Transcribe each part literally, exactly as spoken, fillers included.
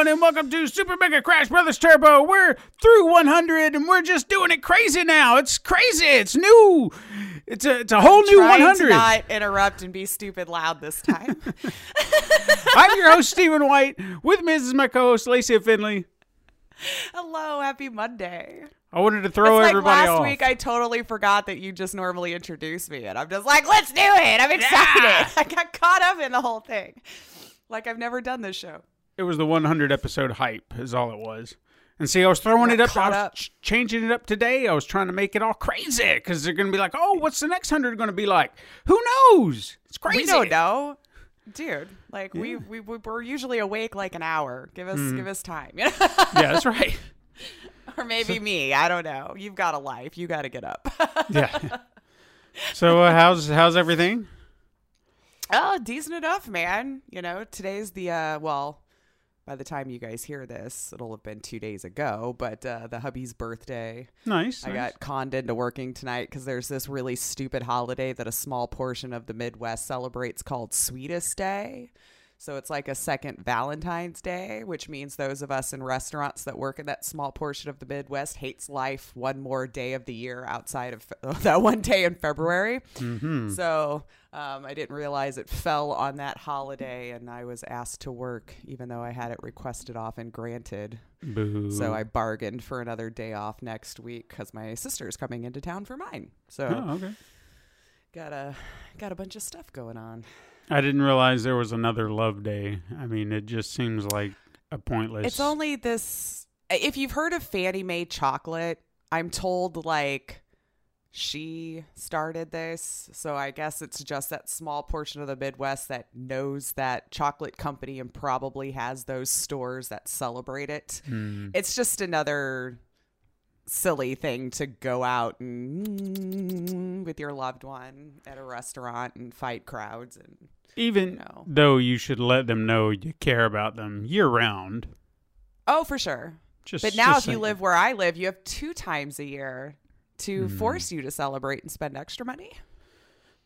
And welcome to Super Mega Crash Brothers Turbo. We're through one hundred, and we're just doing it crazy now. It's crazy. It's new. It's a it's a whole new one hundred. To not interrupt and be stupid loud this time. I'm your host Steven White. With me is my co-host Lacey Finley. Hello. Happy Monday. I wanted to throw it's everybody like last off. Last week, I totally forgot that you just normally introduce me, and I'm just like, let's do it. I'm excited. Yeah. I got caught up in the whole thing. Like I've never done this show. It was the one hundred episode hype is all it was. And see, I was throwing it up. I was up. Ch- changing it up today. I was trying to make it all crazy because they're going to be like, oh, what's the next one hundred going to be like? Who knows? It's crazy. We don't know. Dude, like yeah. we, we, we're usually awake like an hour. Give us mm. give us time. Yeah, that's right. Or maybe so, me. I don't know. You've got a life. You got to get up. Yeah. So uh, how's how's everything? Oh, decent enough, man. You know, today's the, uh, well... By the time you guys hear this, it'll have been two days ago, but uh, the hubby's birthday. Nice. I nice. got conned into working tonight because there's this really stupid holiday that a small portion of the Midwest celebrates called Sweetest Day. So it's like a second Valentine's Day, which means those of us in restaurants that work in that small portion of the Midwest hates life one more day of the year outside of fe- that one day in February. Mm-hmm. So... Um, I didn't realize it fell on that holiday, and I was asked to work, even though I had it requested off and granted. Boo. So I bargained for another day off next week because my sister's coming into town for mine. So oh, okay. got a got a bunch of stuff going on. I didn't realize there was another love day. I mean, it just seems like a pointless. It's only this. If you've heard of Fannie Mae chocolate, I'm told like. She started this, so I guess it's just that small portion of the Midwest that knows that chocolate company and probably has those stores that celebrate it. Mm. It's just another silly thing to go out and with your loved one at a restaurant and fight crowds. And even you know. Though you should let them know you care about them year-round. Oh, for sure. Just, but now just if saying. You live where I live, you have two times a year. To force you to celebrate and spend extra money.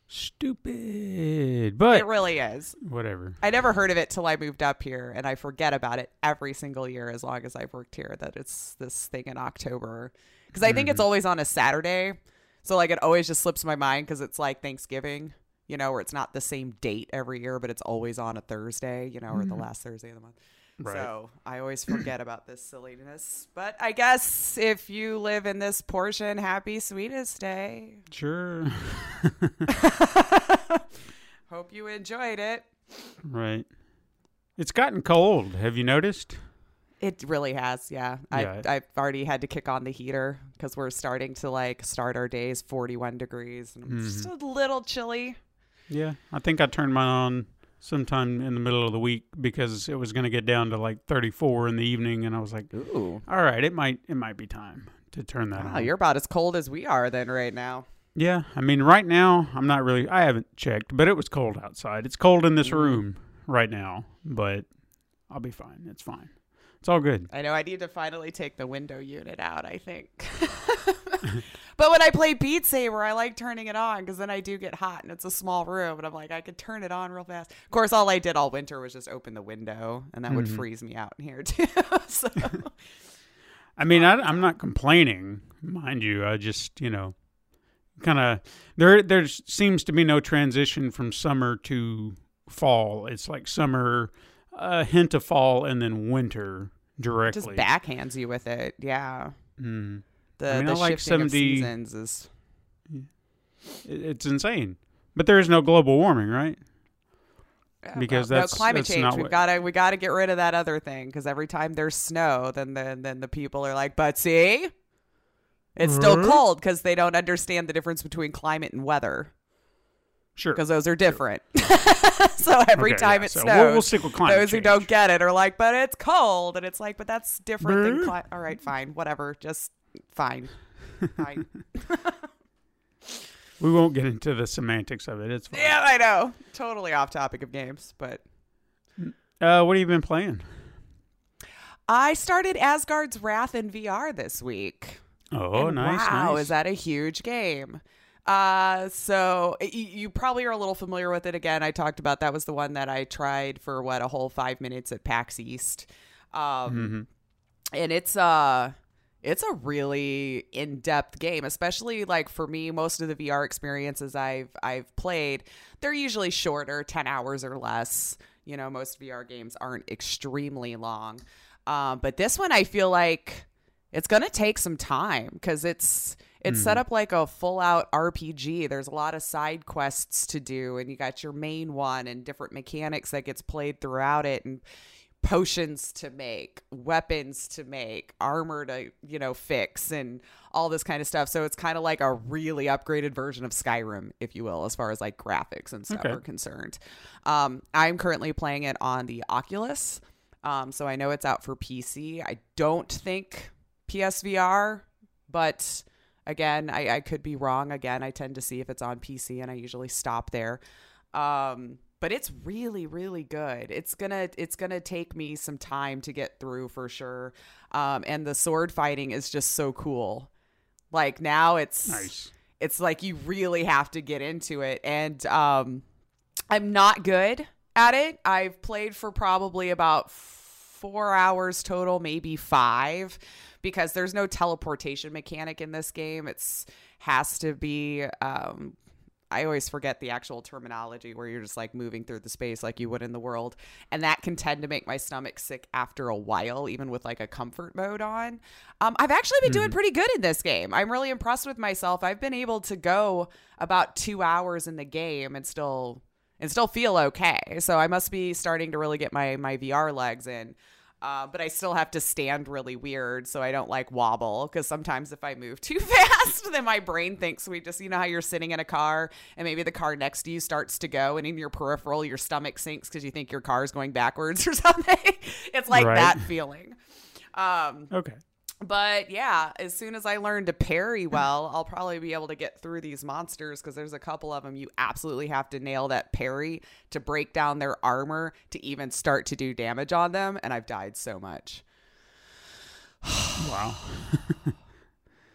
Stupid. But it really is. Whatever. I never heard of it till I moved up here, and I forget about it every single year as long as I've worked here that it's this thing in October. Because I mm-hmm. think it's always on a Saturday. So like it always just slips my mind because it's like Thanksgiving, you know, where it's not the same date every year, but it's always on a Thursday, you know, or mm-hmm. the last Thursday of the month. Right. So I always forget about this silliness, but I guess if you live in this portion, happy Sweetest Day. Sure. Hope you enjoyed it. Right. It's gotten cold. Have you noticed? It really has. Yeah. yeah. I, I've already had to kick on the heater because we're starting to like start our days forty-one degrees and mm-hmm. it's just a little chilly. Yeah. I think I turned mine on. Sometime in the middle of the week because it was going to get down to like thirty-four in the evening, and I was like, "Ooh, all right, it might it might be time to turn that wow, on." You're about as cold as we are then right now. Yeah, I mean, right now I'm not really. I haven't checked, but it was cold outside. It's cold in this room right now, but I'll be fine. It's fine. It's all good. I know. I need to finally take the window unit out. I think. But when I play Beat Saber, I like turning it on because then I do get hot and it's a small room. And I'm like, I could turn it on real fast. Of course, all I did all winter was just open the window and that mm-hmm. would freeze me out in here too. So, I mean, I, I'm not complaining, mind you. I just, you know, kind of there. There seems to be no transition from summer to fall. It's like summer, a hint of fall, and then winter directly. Just backhands you with it. Yeah. Mm-hmm. The, I mean, the I like shifting of seasons is... It's insane. But there is no global warming, right? because no, that's no, climate that's change. We've got to we got to get rid of that other thing, because every time there's snow, then then then the people are like, but see, it's still mm-hmm. cold, because they don't understand the difference between climate and weather. Sure, because those are different. Sure. so every okay, time yeah. it so snows, we'll, we'll stick with climate those change. Who don't get it are like, but it's cold, and it's like, but that's different Brr. than climate. All right, fine, whatever, just fine, fine. We won't get into the semantics of it. It's fine. Yeah, I know. Totally off topic of games, but. Uh, what have you been playing? I started Asgard's Wrath in V R this week. Oh, and nice. Wow, nice. Is that a huge game? Uh, so it, you probably are a little familiar with it. Again, I talked about that was the one that I tried for, what, a whole five minutes at PAX East. Um, mm-hmm. And it's. Uh, It's a really in-depth game, especially like for me, most of the V R experiences I've I've played, they're usually shorter, ten hours or less. You know, most V R games aren't extremely long. Um, but this one, I feel like it's going to take some time, because it's it's mm. set up like a full-out R P G. There's a lot of side quests to do, and you got your main one and different mechanics that gets played throughout it, and potions to make, weapons to make, armor to, you know, fix, and all this kind of stuff. So it's kind of like a really upgraded version of Skyrim, if you will, as far as like graphics and stuff okay. are concerned. Um, I'm currently playing it on the Oculus. Um, so I know it's out for P C. I don't think P S V R, but again, I, I could be wrong. Again, I tend to see if it's on P C, and I usually stop there. Um, But it's really, really good. It's gonna, it's gonna take me some time to get through for sure. Um, and the sword fighting is just so cool. Like now, it's, nice. It's like you really have to get into it. And um, I'm not good at it. I've played for probably about four hours total, maybe five, because there's no teleportation mechanic in this game. It's has to be. Um, I always forget the actual terminology, where you're just like moving through the space like you would in the world. And that can tend to make my stomach sick after a while, even with like a comfort mode on. Um, I've actually been mm. doing pretty good in this game. I'm really impressed with myself. I've been able to go about two hours in the game and still and still feel okay. So I must be starting to really get my, my V R legs in. Uh, but I still have to stand really weird so I don't like wobble, because sometimes if I move too fast, then my brain thinks we just, you know how you're sitting in a car and maybe the car next to you starts to go, and in your peripheral, your stomach sinks because you think your car is going backwards or something. It's like right. that feeling. Um, okay. But yeah, as soon as I learn to parry well, I'll probably be able to get through these monsters, because there's a couple of them you absolutely have to nail that parry to break down their armor to even start to do damage on them. And I've died so much. Wow.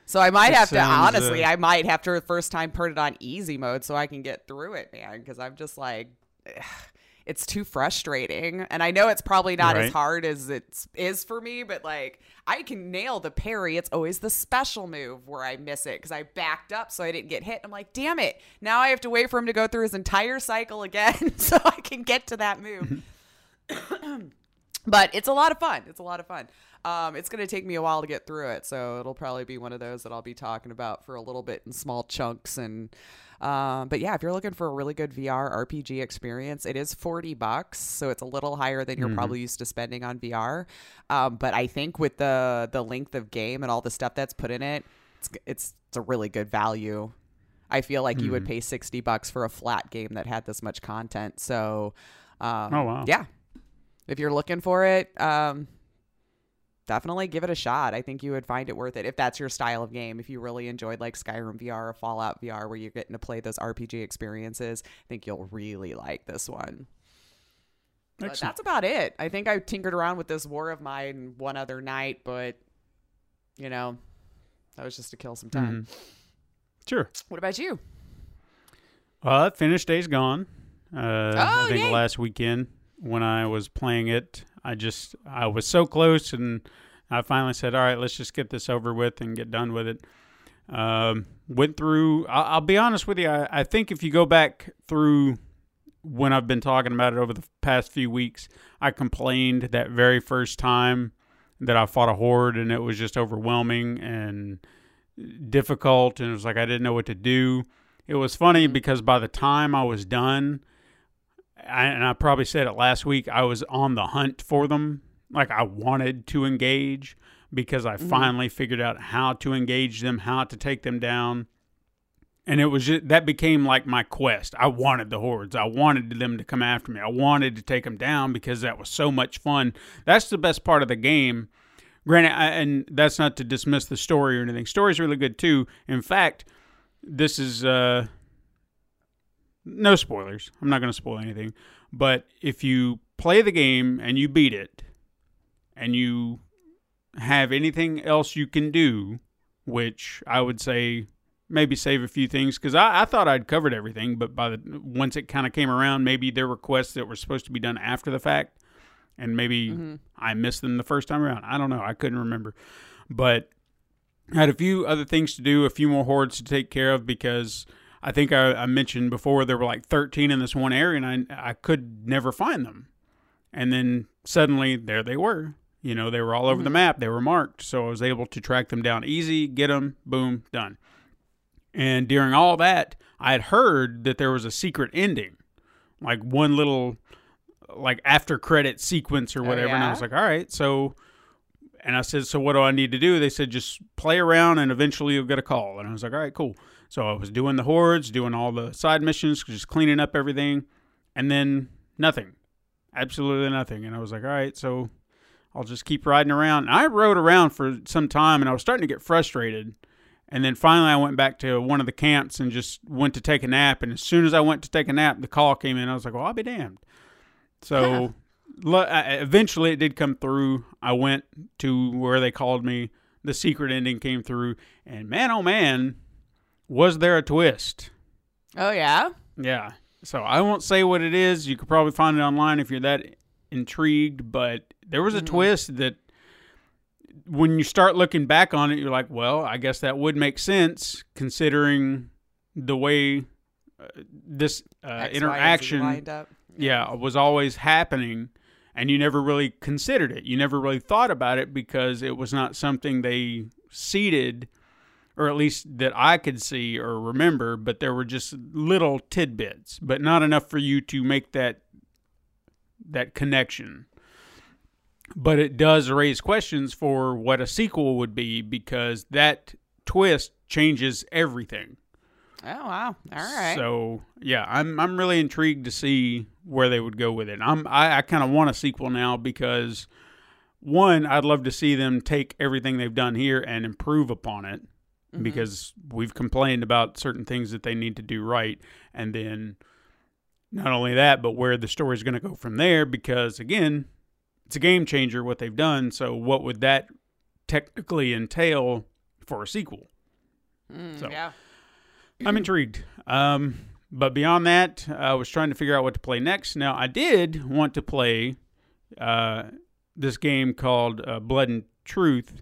So I might that have to, honestly, uh... I might have to first time put it on easy mode so I can get through it, man. Because I'm just like... Ugh. It's too frustrating. And I know it's probably not right. as hard as it is for me, but like I can nail the parry. It's always the special move where I miss it because I backed up so I didn't get hit. I'm like, damn it. Now I have to wait for him to go through his entire cycle again so I can get to that move. But it's a lot of fun. It's a lot of fun. Um, it's going to take me a while to get through it. So it'll probably be one of those that I'll be talking about for a little bit in small chunks. And Um, but yeah, if you're looking for a really good V R R P G experience, it is forty bucks. So it's a little higher than you're mm-hmm. probably used to spending on V R. Um, but I think with the, the length of game and all the stuff that's put in it, it's, it's, it's a really good value. I feel like mm-hmm. you would pay sixty bucks for a flat game that had this much content. So, um, oh, wow. yeah, if you're looking for it, um, definitely give it a shot. I think you would find it worth it if that's your style of game. If you really enjoyed like Skyrim V R or Fallout V R, where you're getting to play those R P G experiences, I think you'll really like this one. But that's about it. I think I tinkered around with this War of Mine one other night, but you know, that was just to kill some time. Mm-hmm. Sure. What about you? Uh, finished Days Gone. Uh, oh, I think yay. last weekend when I was playing it, I just, I was so close, and I finally said, all right, let's just get this over with and get done with it. Um, went through, I'll, I'll be honest with you, I, I think if you go back through when I've been talking about it over the past few weeks, I complained that very first time that I fought a horde, and it was just overwhelming and difficult, and it was like I didn't know what to do. It was funny because by the time I was done, I, and I probably said it last week, I was on the hunt for them. Like, I wanted to engage because I mm-hmm. finally figured out how to engage them, how to take them down. And it was just, that became like my quest. I wanted the hordes. I wanted them to come after me. I wanted to take them down because that was so much fun. That's the best part of the game. Granted, I, and that's not to dismiss the story or anything. Story's really good too. In fact, this is uh, no spoilers. I'm not going to spoil anything. But if you play the game and you beat it and you have anything else you can do, which I would say... maybe save a few things, because I, I thought I'd covered everything, but by the once it kind of came around, maybe there were quests that were supposed to be done after the fact, and maybe mm-hmm. I missed them the first time around. I don't know. I couldn't remember. But I had a few other things to do, a few more hordes to take care of, because I think I, I mentioned before there were like thirteen in this one area, and I, I could never find them. And then suddenly, there they were. You know, they were all over mm-hmm. the map. They were marked, so I was able to track them down easy, get them, boom, done. And during all that, I had heard that there was a secret ending, like one little, like after credit sequence or whatever. Oh, yeah? And I was like, all right. So, and I said, so what do I need to do? They said, just play around and eventually you'll get a call. And I was like, all right, cool. So I was doing the hordes, doing all the side missions, just cleaning up everything. And then nothing, absolutely nothing. And I was like, all right, so I'll just keep riding around. And I rode around for some time and I was starting to get frustrated. And then finally, I went back to one of the camps and just went to take a nap. And as soon as I went to take a nap, the call came in. I was like, well, I'll be damned. So eventually it did come through. I went to where they called me. The secret ending came through. And man, oh, man, was there a twist. Oh, yeah? Yeah. So I won't say what it is. You could probably find it online if you're that intrigued. But there was a mm-hmm. twist that, when you start looking back on it, you're like, well, I guess that would make sense considering the way uh, this uh, X, interaction y, lined up. Yeah, was always happening, and you never really considered it. You never really thought about it because it was not something they seeded, or at least that I could see or remember, but there were just little tidbits, but not enough for you to make that that connection. But it does raise questions for what a sequel would be, because that twist changes everything. Oh, wow. All right. So, yeah, I'm I'm really intrigued to see where they would go with it. I'm, I, I kind of want a sequel now because, one, I'd love to see them take everything they've done here and improve upon it, mm-hmm. because we've complained about certain things that they need to do right. And then not only that, but where the story's going to go from there, because, again... it's a game changer what they've done. So what would that technically entail for a sequel? Mm, so yeah. I'm intrigued. Um, but beyond that, I was trying to figure out what to play next. Now I did want to play uh, this game called uh, Blood and Truth,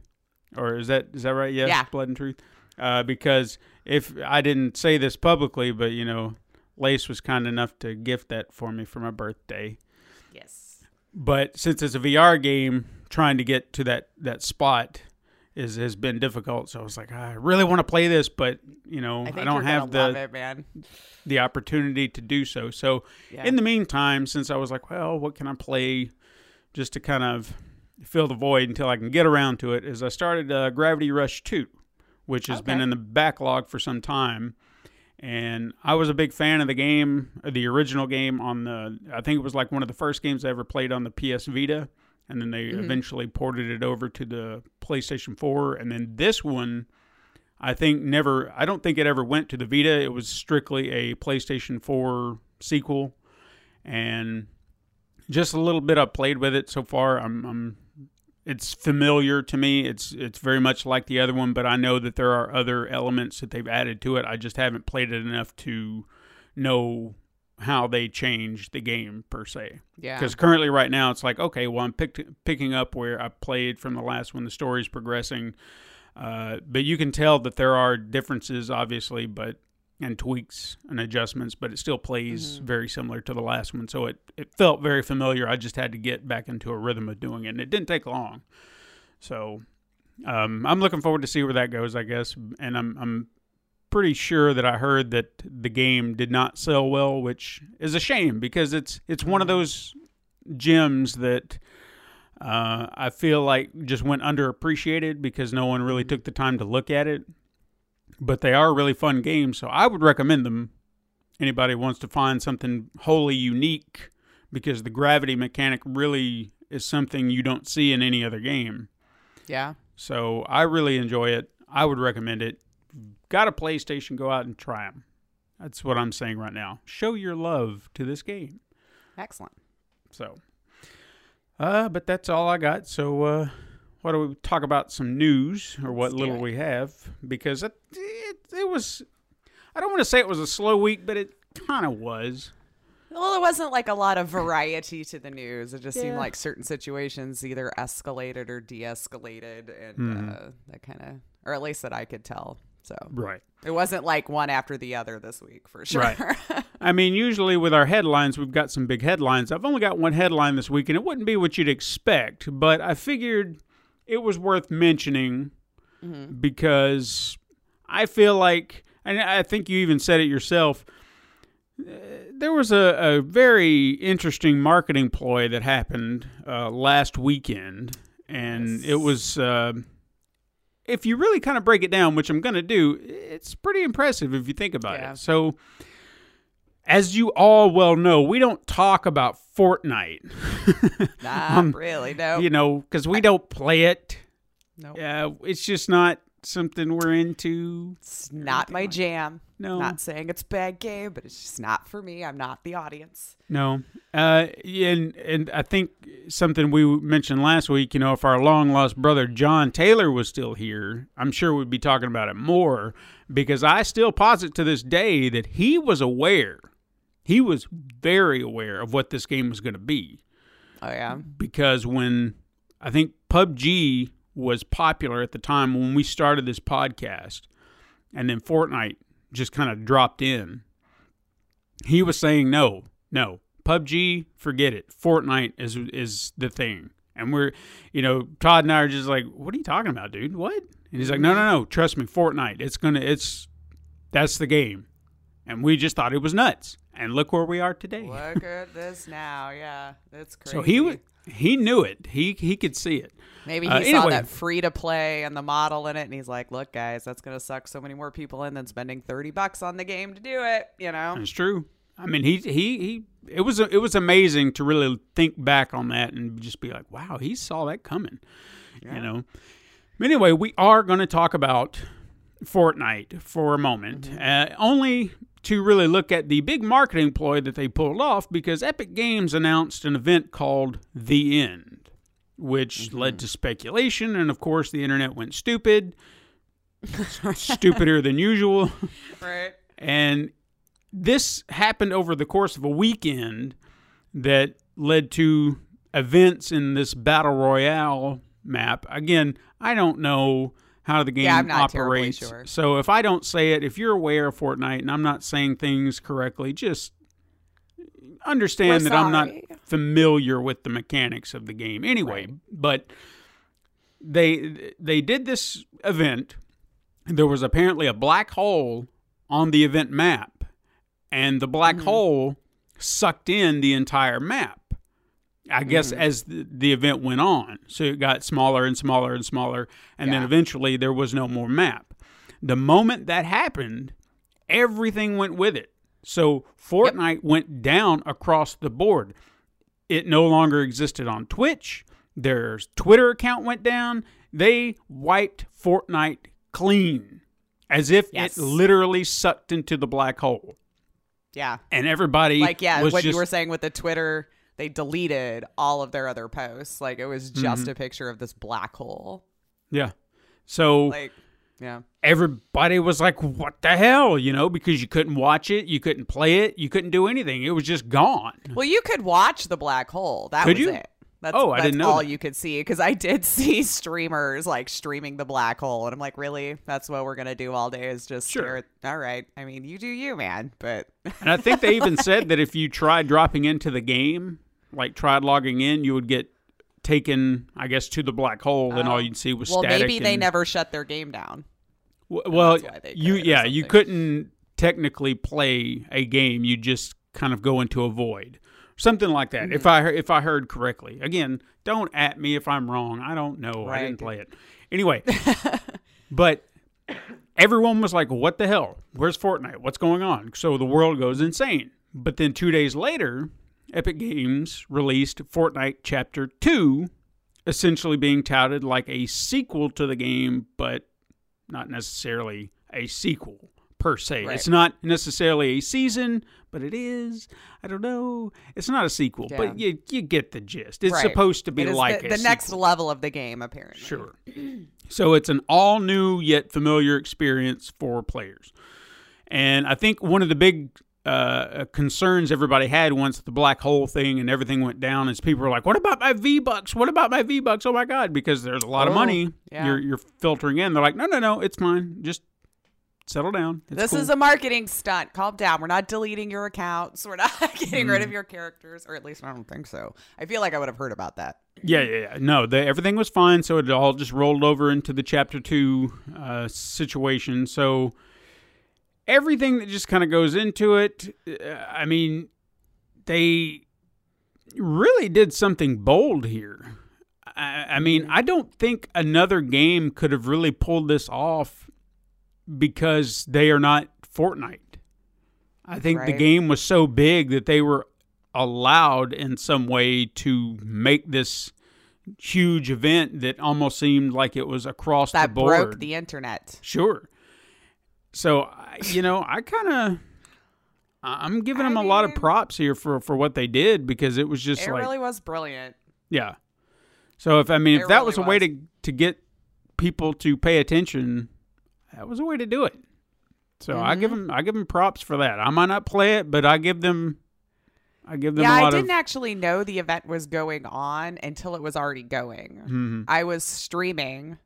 or is that is that right? Yes, yeah. Blood and Truth. Uh, because if I didn't say this publicly, but you know, Lace was kind enough to gift that for me for my birthday. Yes. But since it's a V R game, trying to get to that, that spot is has been difficult. So I was like, I really want to play this, but you know, I, I don't have the it, man. the opportunity to do so. So yeah. in the meantime, since I was like, well, what can I play just to kind of fill the void until I can get around to it, is I started uh, Gravity Rush two, which has okay. been in the backlog for some time. And I was a big fan of the game, the original game on the, I think it was like one of the first games I ever played on the P S Vita. And then they mm-hmm. eventually ported it over to the PlayStation four. And then this one, I think never, I don't think it ever went to the Vita. It was strictly a PlayStation four sequel. And just a little bit I've played with it so far. I'm, I'm it's familiar to me. It's it's very much like the other one, but I know that there are other elements that they've added to it. I just haven't played it enough to know how they changed the game, per se. Yeah. Because currently right now, it's like, okay, well, I'm picked, picking up where I played from the last one. The story's progressing. Uh, but you can tell that there are differences, obviously, but and tweaks and adjustments, but it still plays mm-hmm. very similar to the last one. So it, it felt very familiar. I just had to get back into a rhythm of doing it, and it didn't take long. So um, I'm looking forward to see where that goes, I guess. And I'm I'm pretty sure that I heard that the game did not sell well, which is a shame because it's it's one of those gems that uh, I feel like just went underappreciated because no one really took the time to look at it. But they are really fun games, so I would recommend them. Anybody wants to find something wholly unique, because the gravity mechanic really is something you don't see in any other game. Yeah. So I really enjoy it. I would recommend it. Got a PlayStation, go out and try them. That's what I'm saying right now. Show your love to this game. Excellent. So, uh, but that's all I got. So, uh, why don't we talk about some news or what little we have? Because it, it, it was, I don't want to say it was a slow week, but it kind of was. Well, there wasn't like a lot of variety to the news. It just yeah. seemed like certain situations either escalated or de-escalated, and mm-hmm. uh, that kind of, or at least that I could tell. So right, it wasn't like one after the other this week for sure. Right. I mean, usually with our headlines, we've got some big headlines. I've only got one headline this week, and it wouldn't be what you'd expect, but I figured it was worth mentioning mm-hmm. because I feel like, and I think you even said it yourself. There was a, a very interesting marketing ploy that happened uh, last weekend, and yes. it was, uh, if you really kind of break it down, which I'm going to do, it's pretty impressive if you think about yeah. it. So, as you all well know, we don't talk about Fortnite. Nah, um, really, no. You know, because we don't play it. No. Nope. Uh, it's just not something we're into. It's not my like. jam. No. Not saying it's a bad game, but it's just not for me. I'm not the audience. No. Uh, and and I think something we mentioned last week, you know, if our long-lost brother John Taylor was still here, I'm sure we'd be talking about it more, because I still posit to this day that he was aware. He was very aware of what this game was going to be. Oh, yeah? Because when I think P U B G was popular at the time when we started this podcast, and then Fortnite just kind of dropped in. He was saying, no, no, P U B G, forget it. Fortnite is is the thing. And we're, you know, Todd and I are just like, what are you talking about, dude? What? And he's like, no, no, no, trust me, Fortnite. It's going to, it's, that's the game. And we just thought it was nuts. And look where we are today. Look at this now. Yeah, that's crazy. So he was, he knew it. He he could see it. Maybe he uh, anyway. saw that free-to-play and the model in it, and he's like, look, guys, that's going to suck so many more people in than spending thirty bucks on the game to do it, you know? That's true. I mean, he, he, he it was it was amazing to really think back on that and just be like, wow, he saw that coming, yeah. you know? Anyway, we are going to talk about Fortnite for a moment, mm-hmm. uh, only to really look at the big marketing ploy that they pulled off, because Epic Games announced an event called The End, which mm-hmm. led to speculation, and of course the internet went stupid, stupider than usual. Right. And this happened over the course of a weekend that led to events in this Battle Royale map. Again, I don't know how the game yeah, I'm not operates. Sure. So if I don't say it, if you're aware of Fortnite and I'm not saying things correctly, just understand We're that sorry. I'm not familiar with the mechanics of the game anyway. Right. But they they did this event. There was apparently a black hole on the event map, and the black mm-hmm. hole sucked in the entire map, I guess, mm. as the, the event went on. So it got smaller and smaller and smaller, and yeah. then eventually there was no more map. The moment that happened, everything went with it. So Fortnite yep. went down across the board. It no longer existed on Twitch. Their Twitter account went down. They wiped Fortnite clean, as if yes. it literally sucked into the black hole. Yeah. And everybody like, yeah, was what just, you were saying with the Twitter... They deleted all of their other posts. Like, it was just mm-hmm. a picture of this black hole. Yeah. So like, yeah. everybody was like, what the hell? You know, because you couldn't watch it. You couldn't play it. You couldn't do anything. It was just gone. Well, you could watch the black hole. That could was you? it. That's, oh, I that's didn't know all that. You could see, because I did see streamers like streaming the black hole, and I'm like, really? That's what we're gonna do all day? Is just sure. stare at, all right. I mean, you do you, man. But and I think they even like, said that if you tried dropping into the game, like tried logging in, you would get taken, I guess, to the black hole, uh, and all you'd see was well, static. Well, maybe and... they never shut their game down. Well, you yeah, you couldn't technically play a game. You just kind of go into a void, something like that. Mm-hmm. If I if I heard correctly, again, don't at me if I'm wrong. I don't know. Right. I didn't play it anyway. But everyone was like, "What the hell? Where's Fortnite? What's going on?" So the world goes insane. But then two days later, Epic Games released Fortnite Chapter Two, essentially being touted like a sequel to the game, but not necessarily a sequel per se. Right. It's not necessarily a season, but it is. I don't know. It's not a sequel, yeah. but you you get the gist. It's right. supposed to be it is like the, a the sequel. Next level of the game, apparently. Sure. So it's an all new yet familiar experience for players, and I think one of the big uh, concerns everybody had once the black hole thing and everything went down is people were like, "What about my V bucks? What about my V bucks? Oh my God!" Because there's a lot oh, of money yeah. you're you're filtering in. They're like, "No, no, no, it's mine. Just." Settle down. It's this cool. is a marketing stunt. Calm down. We're not deleting your accounts. We're not getting mm. rid of your characters, or at least I don't think so. I feel like I would have heard about that. Yeah, yeah, yeah. No, the, everything was fine, so it all just rolled over into the Chapter two uh, situation. So everything that just kind of goes into it, uh, I mean, they really did something bold here. I, I mean, I don't think another game could have really pulled this off because they are not Fortnite. I think right. the game was so big that they were allowed in some way to make this huge event that almost seemed like it was across that the board. That broke the internet. Sure. So, you know, I kind of... I'm giving them I mean, a lot of props here for, for what they did because it was just it like... It really was brilliant. Yeah. So, if I mean, it if that really was a was. way to, to get people to pay attention... That was a way to do it. So mm-hmm. I give them, I give them props for that. I might not play it, but I give them, I give them. Yeah, a lot I didn't of... actually know the event was going on until it was already going. Mm-hmm. I was streaming,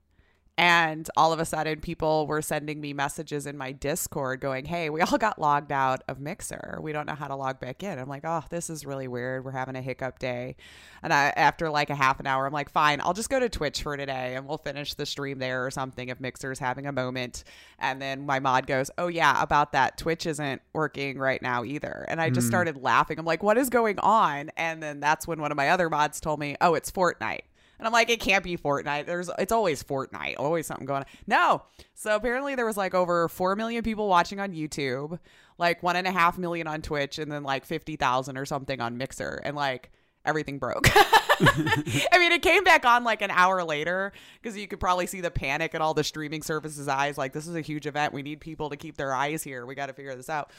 and all of a sudden, people were sending me messages in my Discord going, "Hey, we all got logged out of Mixer. We don't know how to log back in." I'm like, "Oh, this is really weird. We're having a hiccup day." And I, after like a half an hour, I'm like, "Fine, I'll just go to Twitch for today, and we'll finish the stream there or something if Mixer's having a moment." And then my mod goes, "Oh yeah, about that. Twitch isn't working right now either." And I mm-hmm. just started laughing. I'm like, "What is going on?" And then that's when one of my other mods told me, "Oh, it's Fortnite." And I'm like, it can't be Fortnite. There's, it's always Fortnite. Always something going on. No. So apparently there was like over four million people watching on YouTube, like one and a half million on Twitch, and then like fifty thousand or something on Mixer. And like everything broke. I mean, it came back on like an hour later because you could probably see the panic in all the streaming services' eyes. Like, this is a huge event. We need people to keep their eyes here. We got to figure this out.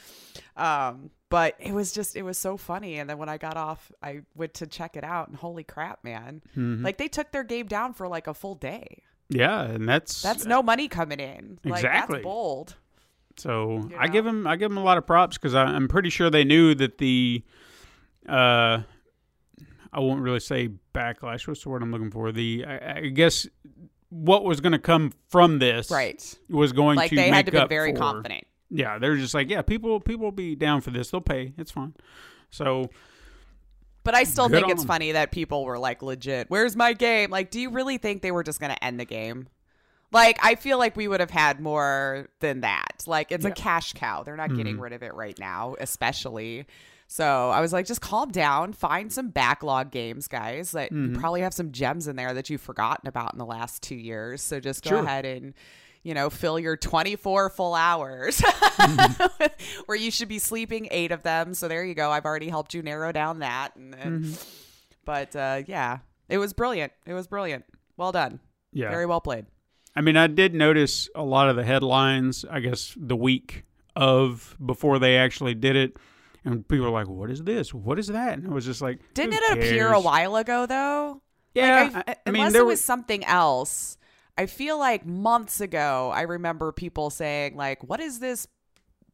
Um, but it was just, it was so funny. And then when I got off, I went to check it out, and holy crap, man. Mm-hmm. Like, they took their game down for like a full day. Yeah. And that's, that's uh, no money coming in. Exactly. Like, that's bold. So you know? I give them, I give them a lot of props because I'm pretty sure they knew that the, uh, I won't really say backlash. What's the word I'm looking for? The I, I guess what was going to come from this, right. was going like to make up. Like, they had to be very for, confident. Yeah, they're just like, yeah, people people will be down for this. They'll pay. It's fine. So, but I still think it's them. funny that people were like, legit, "Where's my game?" Like, do you really think they were just going to end the game? Like, I feel like we would have had more than that. Like, it's yeah. a cash cow. They're not mm-hmm. getting rid of it right now, especially. So I was like, just calm down, find some backlog games, guys, that mm-hmm. you probably have some gems in there that you've forgotten about in the last two years. So just go sure. ahead and, you know, fill your twenty-four full hours mm-hmm. where you should be sleeping eight of them. So there you go. I've already helped you narrow down that. And, and mm-hmm. But uh, yeah, it was brilliant. It was brilliant. Well done. Yeah. Very well played. I mean, I did notice a lot of the headlines, I guess, the week of before they actually did it. And people were like, "What is this? What is that?" And I was just like, "Didn't it cares? appear a while ago, though?" Yeah, like, I, I, I mean, unless there it was, was something else. I feel like months ago, I remember people saying, "Like, what is this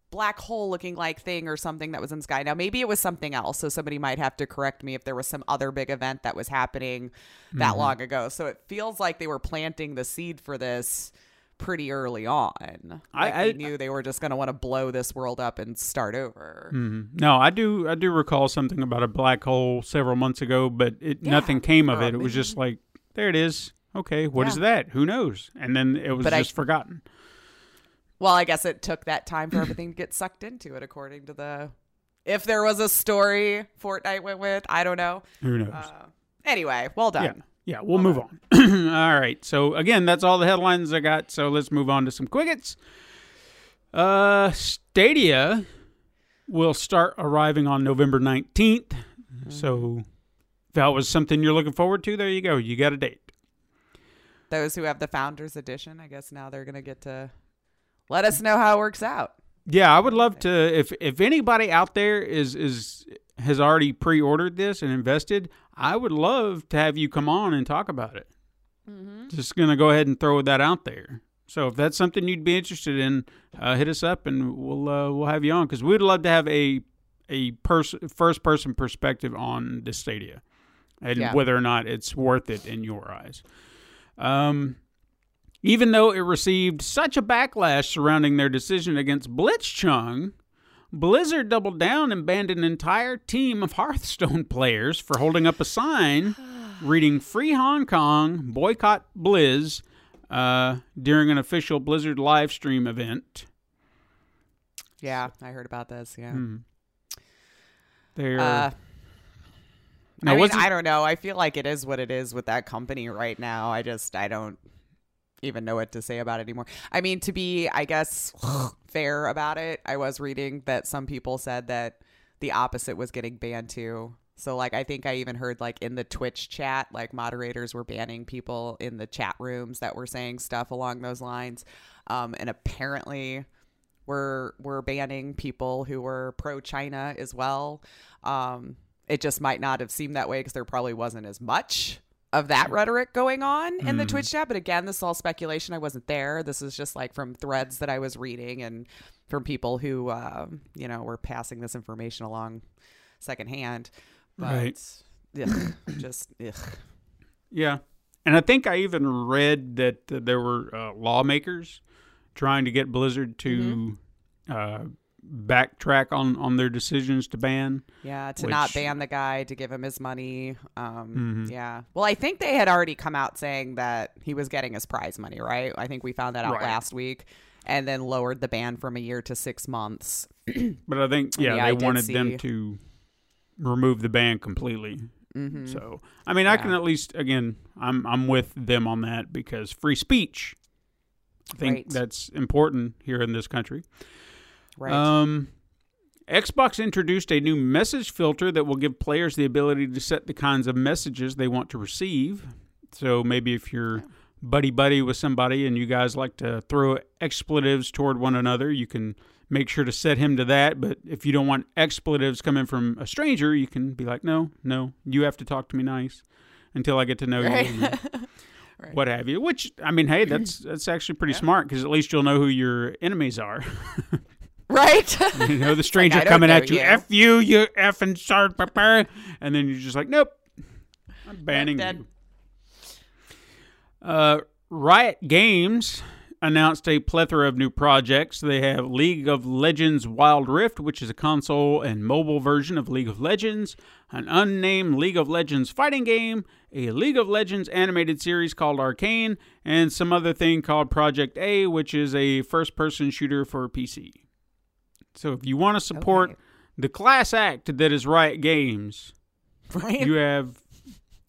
black hole looking like thing or something that was in the sky?" Now, maybe it was something else, so somebody might have to correct me if there was some other big event that was happening that mm-hmm. long ago. So it feels like they were planting the seed for this pretty early on. Like I, I they knew they were just going to want to blow this world up and start over. Mm-hmm. No, I do. I do recall something about a black hole several months ago, but it yeah. nothing came of oh, it. It was just like, there it is. Okay, what yeah. is that? Who knows? And then it was but just I, forgotten. Well, I guess it took that time for everything to get sucked into it, according to the... If there was a story Fortnite went with, I don't know. Who knows? Uh, anyway, well done. Yeah, yeah we'll, we'll move done. on. All right. So, again, that's all the headlines I got. So, let's move on to some quick-hits. Uh, Stadia will start arriving on November nineteenth. Mm-hmm. So, if that was something you're looking forward to, there you go. You got a date. Those who have the Founders Edition, I guess now they're going to get to let us know how it works out. Yeah, I would love to, if if anybody out there is is has already pre-ordered this and invested, I would love to have you come on and talk about it. Mm-hmm. Just going to go ahead and throw that out there. So if that's something you'd be interested in, uh, hit us up and we'll uh, we'll have you on, because we'd love to have a a pers- first-person perspective on the Stadia and yeah. whether or not it's worth it in your eyes. Um. Even though it received such a backlash surrounding their decision against Blitzchung, Blizzard doubled down and banned an entire team of Hearthstone players for holding up a sign reading "Free Hong Kong, Boycott Blizz" uh, during an official Blizzard live stream event. Yeah, I heard about this, yeah. Hmm. They're... Uh- Now, I mean, I don't know. I feel like it is what it is with that company right now. I just, I don't even know what to say about it anymore. I mean, to be, I guess, fair about it, I was reading that some people said that the opposite was getting banned too. So, like, I think I even heard, like, in the Twitch chat, like, moderators were banning people in the chat rooms that were saying stuff along those lines. Um, and apparently we're, we're banning people who were pro-China as well. Um It just might not have seemed that way because there probably wasn't as much of that rhetoric going on in mm. the Twitch chat. But again, this is all speculation. I wasn't there. This is just like from threads that I was reading and from people who, uh, you know, were passing this information along secondhand. But right. ugh, just ugh. Yeah. And I think I even read that uh, there were uh, lawmakers trying to get Blizzard to mm-hmm. uh, backtrack on, on their decisions to ban. Yeah, to which... not ban the guy, to give him his money. Um, mm-hmm. Yeah. Well, I think they had already come out saying that he was getting his prize money, right? I think we found that out right. last week, and then lowered the ban from a year to six months. But I think, yeah, yeah they I wanted see... them to remove the ban completely. Mm-hmm. So, I mean, yeah. I can at least, again, I'm I'm with them on that because free speech, I think right. that's important here in this country. Right. Um, Xbox introduced a new message filter that will give players the ability to set the kinds of messages they want to receive. So maybe if you're buddy-buddy with somebody and you guys like to throw expletives toward one another, you can make sure to set him to that. But if you don't want expletives coming from a stranger, you can be like, no, no, you have to talk to me nice until I get to know right. you. Right. What have you. Which, I mean, hey, that's, that's actually pretty yeah. smart, because at least you'll know who your enemies are. Right? You know, the stranger like, coming at you, you, F you, you effing shard pepper. And then you're just like, nope, I'm banning I'm you. Uh, Riot Games announced a plethora of new projects. They have League of Legends Wild Rift, which is a console and mobile version of League of Legends, an unnamed League of Legends fighting game, a League of Legends animated series called Arcane, and some other thing called Project A, which is a first-person shooter for P C. So if you want to support okay. the class act that is Riot Games, right? You have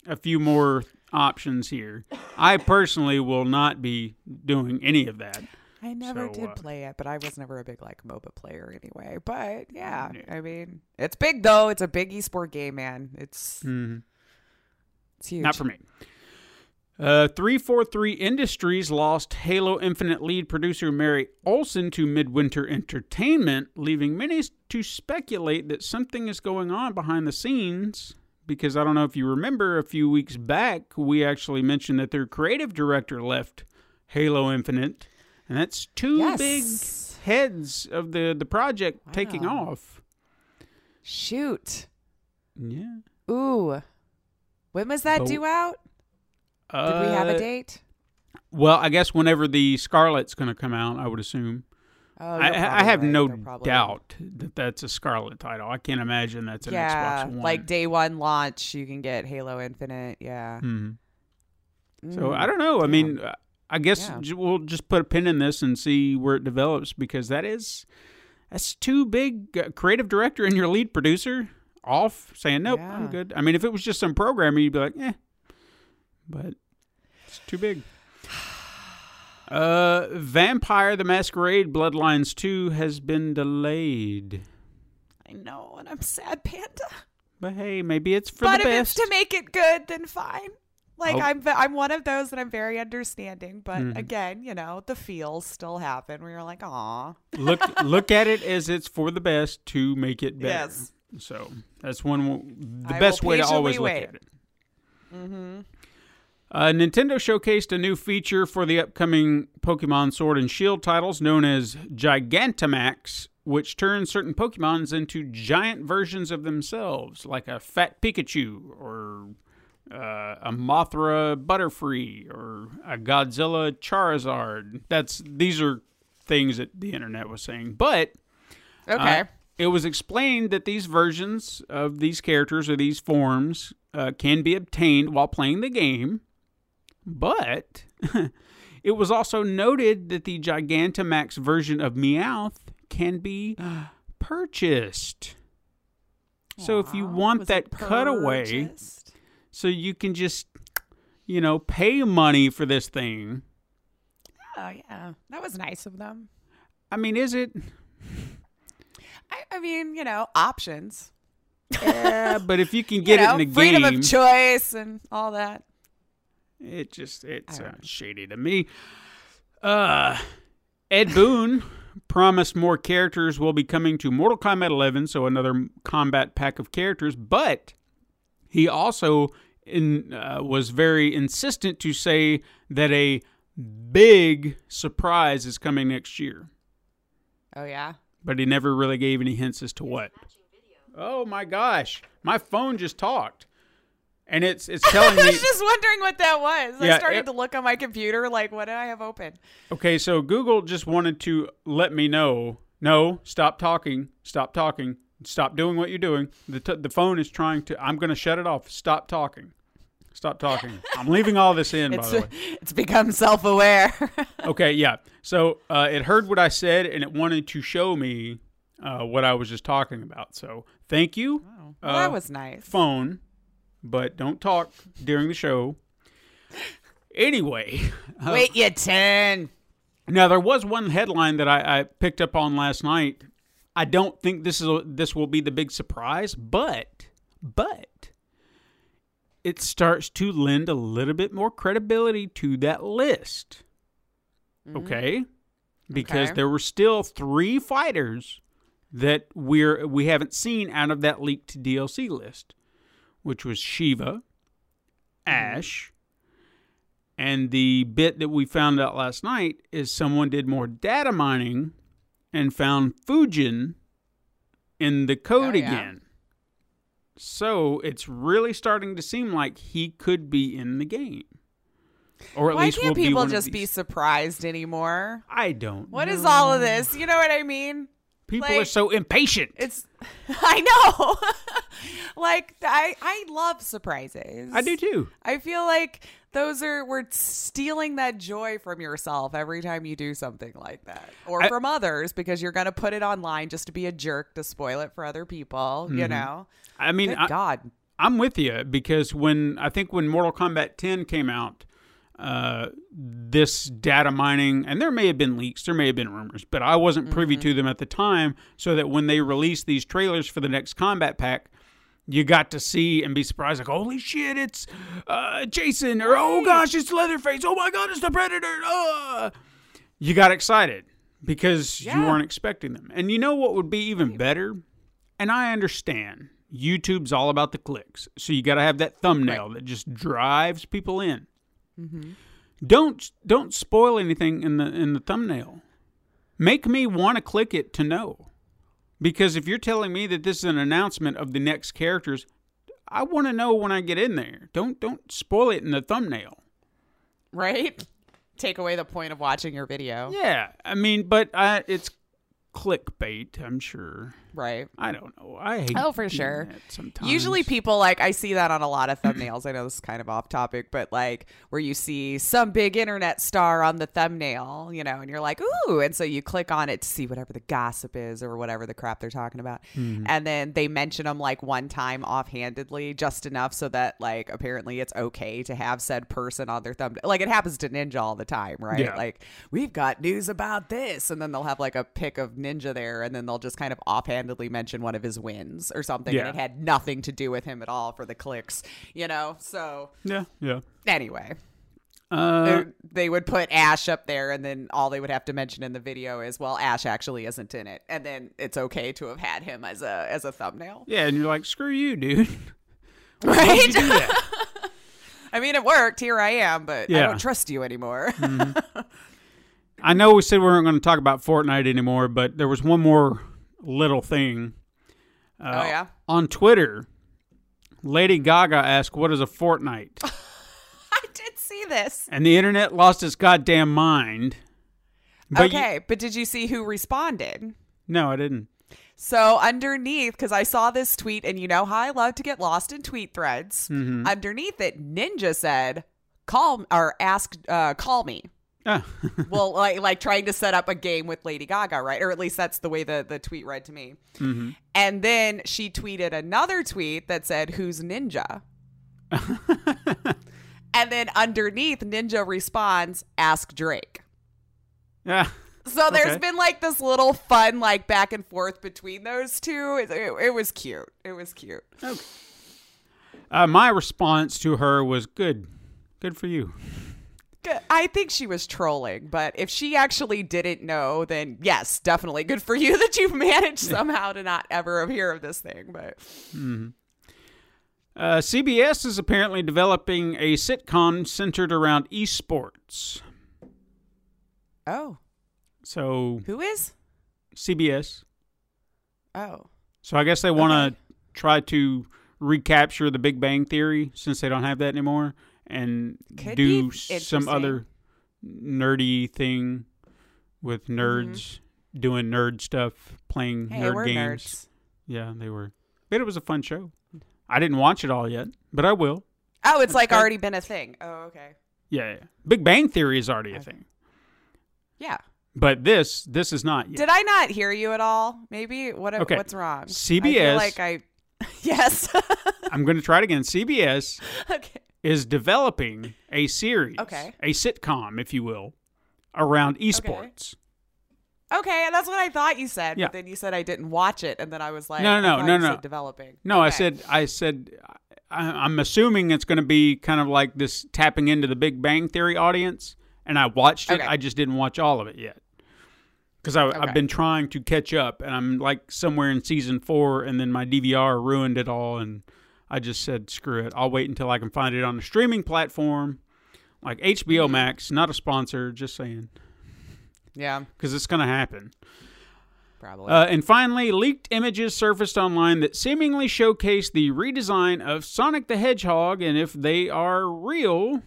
a few more options here. I personally will not be doing any of that. I never so, did uh, play it, but I was never a big like MOBA player anyway. But yeah, yeah, I mean, it's big though. It's a big esport game, man. It's mm-hmm. it's huge. Not for me. Uh, three forty-three Industries lost Halo Infinite lead producer Mary Olsen to Midwinter Entertainment, leaving many to speculate that something is going on behind the scenes, because I don't know if you remember, a few weeks back, we actually mentioned that their creative director left Halo Infinite, and that's two yes. big heads of the, the project wow. taking off. Shoot. Yeah. Ooh. When was that but- due out? Uh, Did we have a date? Well, I guess whenever the Scarlet's going to come out, I would assume. Oh, I, I have right. no doubt that that's a Scarlet title. I can't imagine that's an yeah, Xbox One. Like day one launch, you can get Halo Infinite. Yeah. Mm-hmm. Mm. So I don't know. Damn. I mean, I guess yeah. we'll just put a pin in this and see where it develops, because that is that's too big. Creative director and your lead producer off saying, nope, yeah. I'm good. I mean, if it was just some programmer, you'd be like, eh. But it's too big. Uh, Vampire the Masquerade Bloodlines two has been delayed. I know, and I'm sad, Panda. But hey, maybe it's for but the best. But if it's to make it good, then fine. Like, oh. I'm I'm one of those that I'm very understanding, but mm-hmm. again, you know, the feels still happen. We were like, aw. Look look at it as it's for the best to make it better. Yes. So that's one the I best way to always wait. Look at it. Mm-hmm. Uh, Nintendo showcased a new feature for the upcoming Pokemon Sword and Shield titles known as Gigantamax, which turns certain Pokemons into giant versions of themselves, like a fat Pikachu or uh, a Mothra Butterfree or a Godzilla Charizard. That's These are things that the internet was saying. But okay. uh, it was explained that these versions of these characters or these forms uh, can be obtained while playing the game. But it was also noted that the Gigantamax version of Meowth can be purchased. Aww, so if you want that cutaway, so you can just, you know, pay money for this thing. Oh, yeah. That was nice of them. I mean, is it? I, I mean, you know, options. Yeah, but if you can get you know, it in the freedom game. Freedom of choice and all that. It just, it sounds shady to me. Uh, Ed Boon promised more characters will be coming to Mortal Kombat eleven, so another combat pack of characters, but he also in, uh, was very insistent to say that a big surprise is coming next year. Oh, yeah? But he never really gave any hints as to what. Oh, my gosh. My phone just talked. And it's it's telling me. I was me, just wondering what that was. Yeah, I started it, to look on my computer, like, what do I have open? Okay, so Google just wanted to let me know. No, stop talking. Stop talking. Stop doing what you're doing. The t- the phone is trying to. I'm going to shut it off. Stop talking. Stop talking. I'm leaving all this in, by the way. It's become self-aware. Okay, yeah. So uh, it heard what I said, and it wanted to show me uh, what I was just talking about. So thank you. Wow. Well, uh, that was nice. Phone. But don't talk during the show. Anyway. Uh, Wait your turn. Now, there was one headline that I, I picked up on last night. I don't think this is a, this will be the big surprise, but, but it starts to lend a little bit more credibility to that list. Mm-hmm. Okay? Because okay. there were still three fighters that we're, we haven't seen out of that leaked D L C list, which was Shiva, Ash, and the bit that we found out last night is someone did more data mining and found Fujin in the code oh, yeah. again. So it's really starting to seem like he could be in the game. Or at Why least can't we'll people be just be surprised anymore? I don't what know. What is all of this? You know what I mean? People like, are so impatient. It's, I know. Like, I, I love surprises. I do too. I feel like those are, we're stealing that joy from yourself every time you do something like that. Or I, from others, because you're going to put it online just to be a jerk to spoil it for other people, mm-hmm. you know? I mean, I, God. I'm with you, because when, I think when Mortal Kombat ten came out, Uh, this data mining, and there may have been leaks, there may have been rumors, but I wasn't privy mm-hmm. to them at the time, so that when they released these trailers for the next combat pack, you got to see and be surprised, like, holy shit, it's uh, Jason, or oh gosh, it's Leatherface, oh my god, it's the Predator. Uh. You got excited because yeah. you weren't expecting them. And you know what would be even better? And I understand, YouTube's all about the clicks, so you got to have that thumbnail right. that just drives people in. Mm-hmm. Don't don't spoil anything in the in the thumbnail. Make me want to click it to know, because if you're telling me that this is an announcement of the next characters, I want to know when I get in there. Don't don't spoil it in the thumbnail. Right? Take away the point of watching your video. Yeah, I mean, but I, it's clickbait, I'm sure. Right. I don't know. I hate oh, for sure. Sometimes. Usually people, like, I see that on a lot of thumbnails. I know this is kind of off topic, but like where you see some big internet star on the thumbnail, you know, and you're like, ooh. And so you click on it to see whatever the gossip is or whatever the crap they're talking about. Mm-hmm. And then they mention them like one time offhandedly, just enough so that like apparently it's okay to have said person on their thumbnail. Like it happens to Ninja all the time, right? Yeah. Like, we've got news about this. And then they'll have like a pic of Ninja there and then they'll just kind of offhandedly mention one of his wins or something. Yeah. And it had nothing to do with him at all for the clicks, you know? So yeah. Yeah. Anyway, uh, they would put Ash up there and then all they would have to mention in the video is, well, Ash actually isn't in it. And then it's okay to have had him as a, as a thumbnail. Yeah. And you're like, screw you, dude. Right. You do that? I mean, it worked. Here I am, but yeah. I don't trust you anymore. Mm-hmm. I know we said we weren't going to talk about Fortnite anymore, but there was one more little thing. Uh, oh, yeah? On Twitter, Lady Gaga asked, what is a Fortnite? I did see this. And the internet lost its goddamn mind. But okay, you- but did you see who responded? No, I didn't. So underneath, because I saw this tweet, and you know how I love to get lost in tweet threads. Mm-hmm. Underneath it, Ninja said, "Call or ask, uh, call me." Oh. Well, like, like trying to set up a game with Lady Gaga, right? Or at least that's the way the, the tweet read to me. Mm-hmm. And then she tweeted another tweet that said, who's Ninja? And then underneath, Ninja responds, ask Drake. Yeah. So there's okay. been like this little fun, like back and forth between those two. It, it, it was cute. It was cute. Okay. Uh, my response to her was good. Good for you. I think she was trolling, but if she actually didn't know, then yes, definitely good for you that you've managed somehow to not ever hear of this thing. But mm-hmm. uh, C B S is apparently developing a sitcom centered around esports. Oh, so who is C B S? Oh, so I guess they want to okay. try to recapture The Big Bang Theory since they don't have that anymore. And could do some other nerdy thing with nerds, mm-hmm. doing nerd stuff, playing hey, nerd we're games. Nerds. Yeah, they were. But it was a fun show. I didn't watch it all yet, but I will. Oh, it's That's like fun. Already been a thing. Oh, okay. Yeah, yeah. Big Bang Theory is already okay. a thing. Yeah. But this, this is not yet. Did I not hear you at all? Maybe? What? Okay. What's wrong? C B S. I feel like I... Yes. I'm going to try it again. C B S. Okay. Is developing a series, okay. a sitcom, if you will, around esports. Okay, okay, that's what I thought you said, yeah. but then you said I didn't watch it, and then I was like, no, no, no, no, no. developing. No, okay. I said, I said, I, I'm assuming it's going to be kind of like this tapping into the Big Bang Theory audience, and I watched it, okay. I just didn't watch all of it yet. Because okay. I've been trying to catch up, and I'm like somewhere in season four, and then my D V R ruined it all, and... I just said, screw it. I'll wait until I can find it on a streaming platform like H B O Max, not a sponsor, just saying. Yeah. Because it's going to happen. Probably. Uh, and finally, leaked images surfaced online that seemingly showcase the redesign of Sonic the Hedgehog. And if they are real,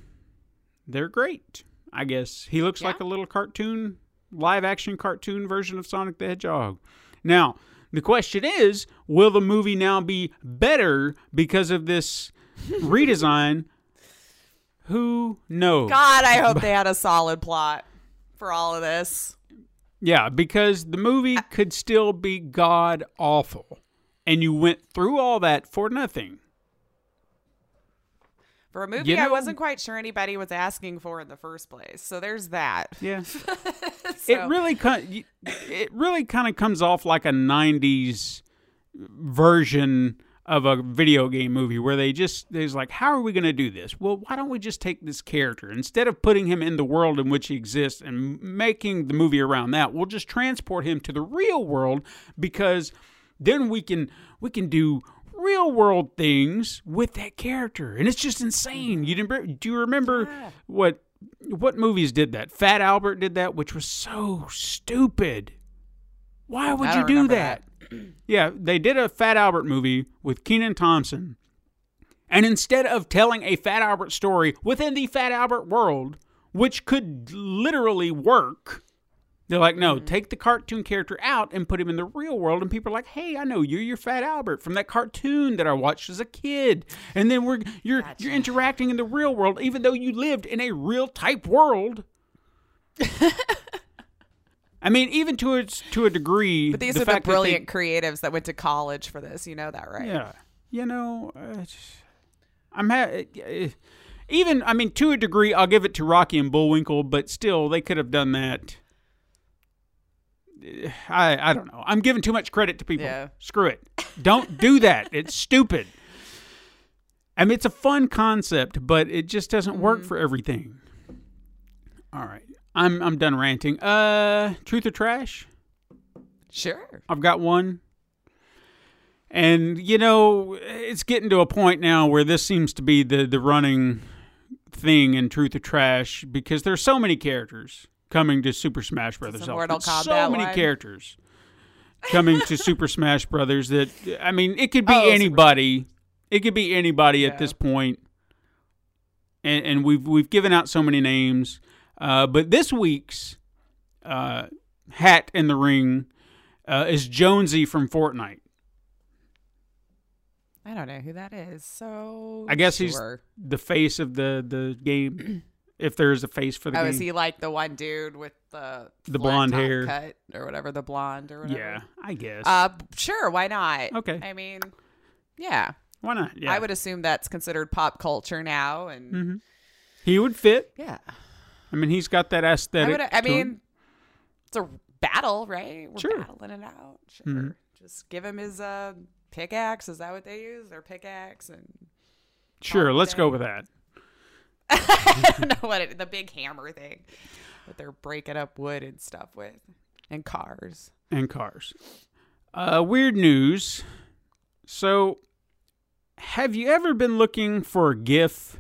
they're great, I guess. He looks yeah. like a little cartoon, live action cartoon version of Sonic the Hedgehog. Now... the question is, will the movie now be better because of this redesign? Who knows? God, I hope they had a solid plot for all of this. Yeah, because the movie could still be god awful. And you went through all that for nothing. For a movie you know, I wasn't quite sure anybody was asking for in the first place. So there's that. Yeah. so. It really kind it really kind of comes off like a nineties version of a video game movie where they just there's like, how are we going to do this? Well, why don't we just take this character instead of putting him in the world in which he exists and making the movie around that? We'll just transport him to the real world because then we can we can do real world things with that character, and it's just insane. You didn't? Do you remember yeah. what what movies did that? Fat Albert did that, which was so stupid. Why would I you do that? that? Yeah, they did a Fat Albert movie with Kenan Thompson, and instead of telling a Fat Albert story within the Fat Albert world, which could literally work, They're like, no, mm-hmm. take the cartoon character out and put him in the real world. And people are like, hey, I know you. You're Fat Albert from that cartoon that I watched as a kid. And then we're you're gotcha. you're interacting in the real world, even though you lived in a real type world. I mean, even to a, to a degree. But these the are the brilliant they, creatives that went to college for this. You know that, right? Yeah. You know, uh, I'm ha- even, I mean, to a degree, I'll give it to Rocky and Bullwinkle, but still, they could have done that. I I don't know. I'm giving too much credit to people. Yeah. Screw it. Don't do that. It's stupid. I mean, it's a fun concept, but it just doesn't mm-hmm. work for everything. All right. I'm I'm done ranting. Uh, truth or trash? Sure. I've got one. And, you know, it's getting to a point now where this seems to be the, the running thing in Truth or Trash because there's so many characters coming to Super Smash Brothers. So many one. characters coming to Super Smash Brothers that, I mean, it could be oh, anybody. It could be anybody yeah. at this point. And, and we've we've given out so many names. Uh, but this week's uh, hat in the ring uh, is Jonesy from Fortnite. I don't know who that is, so I guess sure. he's the face of the, the game, if there is a face for the oh, game. Oh, is he like the one dude with the the blonde hair cut or whatever, the blonde or whatever? Yeah, I guess. Uh, sure, why not? Okay. I mean, yeah. Why not? Yeah. I would assume that's considered pop culture now. and mm-hmm. He would fit. Yeah. I mean, he's got that aesthetic. I, would, I mean, him. It's a battle, right? We're sure. battling it out. Sure. Mm-hmm. Just give him his... Uh, pickaxe, is that what they use? Their pickaxe and sure, let's go with that. I don't know what it, the big hammer thing that they're breaking up wood and stuff with, and cars and cars. Uh, weird news. So, have you ever been looking for a GIF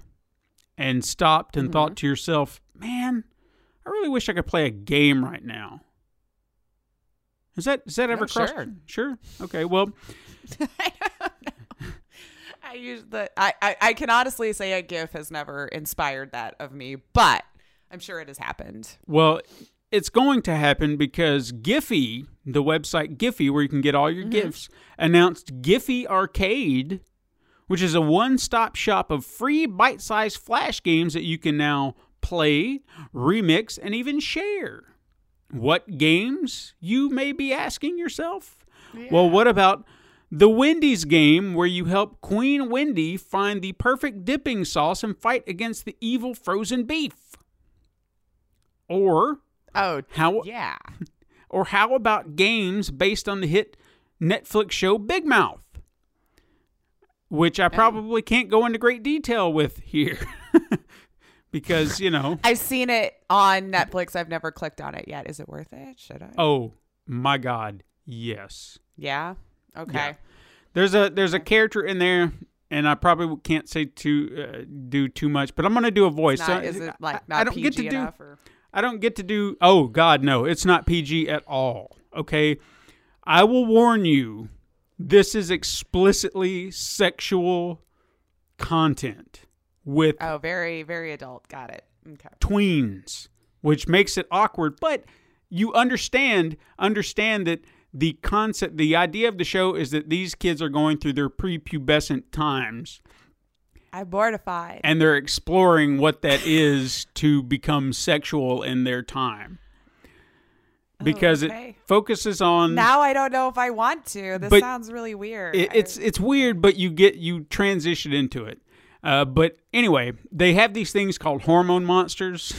and stopped and mm-hmm. thought to yourself, "Man, I really wish I could play a game right now." Is that is that ever no, crossed? Sure. sure. Okay. Well. I don't know. I use the I, I, I can honestly say a GIF has never inspired that of me, but I'm sure it has happened. Well, it's going to happen because Giphy, the website Giphy, where you can get all your mm-hmm. GIFs, announced Giphy Arcade, which is a one-stop shop of free bite-sized Flash games that you can now play, remix, and even share. What games, you may be asking yourself? Yeah. Well, what about the Wendy's game where you help Queen Wendy find the perfect dipping sauce and fight against the evil frozen beef? Or oh, how yeah. Or how about games based on the hit Netflix show Big Mouth, which I probably can't go into great detail with here. Because, you know. I've seen it on Netflix. I've never clicked on it yet. Is it worth it? Should I? Oh, my God. Yes. Yeah? Okay. Yeah. There's a there's a character in there, and I probably can't say too uh, do too much, but I'm going to do a voice. It's not, so, is it like not I, I don't P G get to enough? Do, or? I don't get to do, oh, God, no. It's not P G at all. Okay? I will warn you, this is explicitly sexual content. With oh, very, very adult. Got it. Okay. Tweens, which makes it awkward, but you understand understand that the concept, the idea of the show is that these kids are going through their prepubescent times. I'm mortified. And they're exploring what that is to become sexual in their time. Because oh, okay. it focuses on now. I don't know if I want to. This sounds really weird. It, it's it's weird, but you get you transition into it. Uh, but anyway, they have these things called hormone monsters,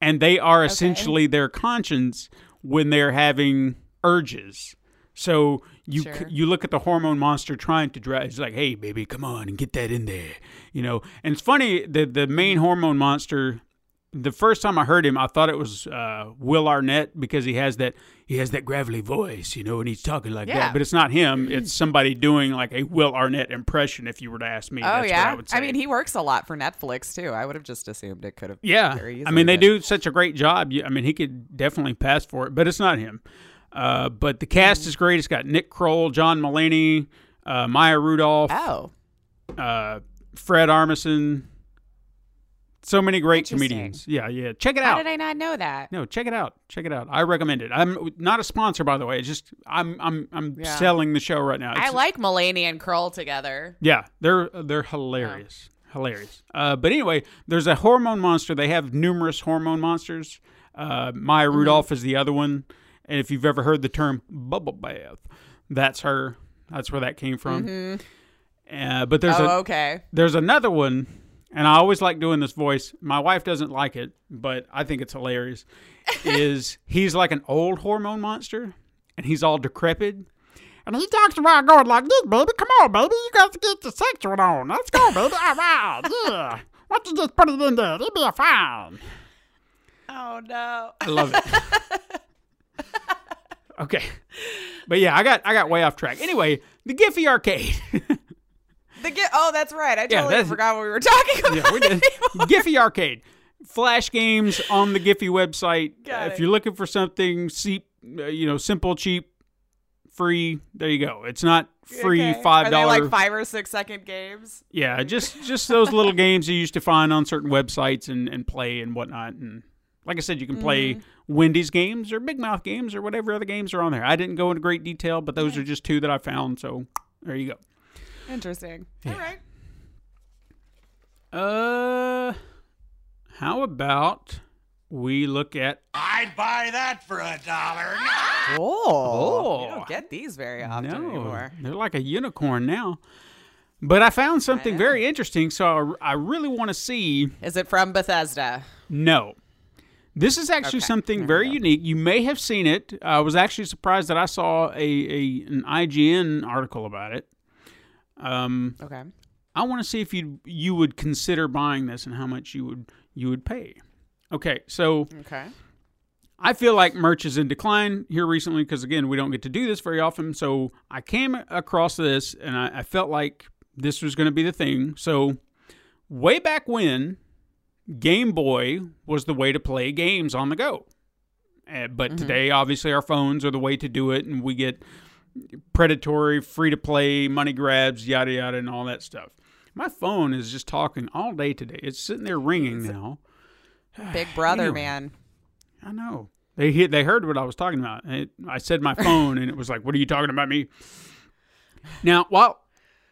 and they are okay. essentially their conscience when they're having urges. So you sure. c- you look at the hormone monster trying to drive. It's like, hey, baby, come on and get that in there, you know. And it's funny, the the main hormone monster. The first time I heard him, I thought it was uh, Will Arnett because he has that he has that gravelly voice, you know, and he's talking like yeah. that. But it's not him; it's somebody doing like a Will Arnett impression. If you were to ask me, oh that's yeah, what I would say. I mean, he works a lot for Netflix too. I would have just assumed it could have. Yeah, very easily, I mean, they but... do such a great job. I mean, he could definitely pass for it, but it's not him. Uh, but the cast mm. is great. It's got Nick Kroll, John Mulaney, uh, Maya Rudolph, oh, uh, Fred Armisen. So many great comedians. Yeah, yeah. Check it out. How did I not know that? No, check it out. Check it out. I recommend it. I'm not a sponsor, by the way. It's just I'm I'm I'm yeah. selling the show right now. It's I like just, Mulaney and Kroll together. Yeah, they're they're hilarious, yeah. hilarious. Uh, but anyway, there's a hormone monster. They have numerous hormone monsters. Uh, Maya Rudolph mm-hmm. is the other one, and if you've ever heard the term bubble bath, that's her. That's where that came from. Mm-hmm. Uh, but there's oh, a, okay. There's another one. And I always like doing this voice. My wife doesn't like it, but I think it's hilarious. Is he's like an old hormone monster, and he's all decrepit. And he talks about going like this, baby. Come on, baby. You got to get the sexual on. Let's go, baby. All right. Yeah. Why don't you just put it in there? It'll be fine. Oh, no. I love it. Okay. But, yeah, I got I got way off track. Anyway, the Giphy Arcade. The G- oh, that's right. I totally yeah, forgot what we were talking about. Yeah, we did. Giphy Arcade. Flash games on the Giphy website. Uh, if you're looking for something see, uh, you know, simple, cheap, free, there you go. It's not free okay. five dollars. Are they like five or six second games? Yeah, just just those little games you used to find on certain websites and, and play and whatnot. And like I said, you can play mm. Wendy's games or Big Mouth games or whatever other games are on there. I didn't go into great detail, but those okay. are just two that I found. So there you go. Interesting. Yeah. All right. Uh, how about we look at... I'd buy that for a dollar. Oh, oh. You don't get these very often no, anymore. They're like a unicorn now. But I found something I very interesting, so I, I really want to see... Is it from Bethesda? No. This is actually okay. something there very unique. You may have seen it. I was actually surprised that I saw a, a an I G N article about it. Um, okay. I want to see if you you would consider buying this and how much you would you would pay. Okay, so okay. I feel like merch is in decline here recently because, again, we don't get to do this very often. So I came across this, and I, I felt like this was going to be the thing. So way back when, Game Boy was the way to play games on the go. Uh, but mm-hmm. today, obviously, our phones are the way to do it, and we get... predatory, free-to-play, money grabs, yada, yada, and all that stuff. My phone is just talking all day today. It's sitting there ringing now. Big brother, anyway, man. I know. They hit, they heard what I was talking about. It, I said my phone, and it was like, what are you talking about me? Now, while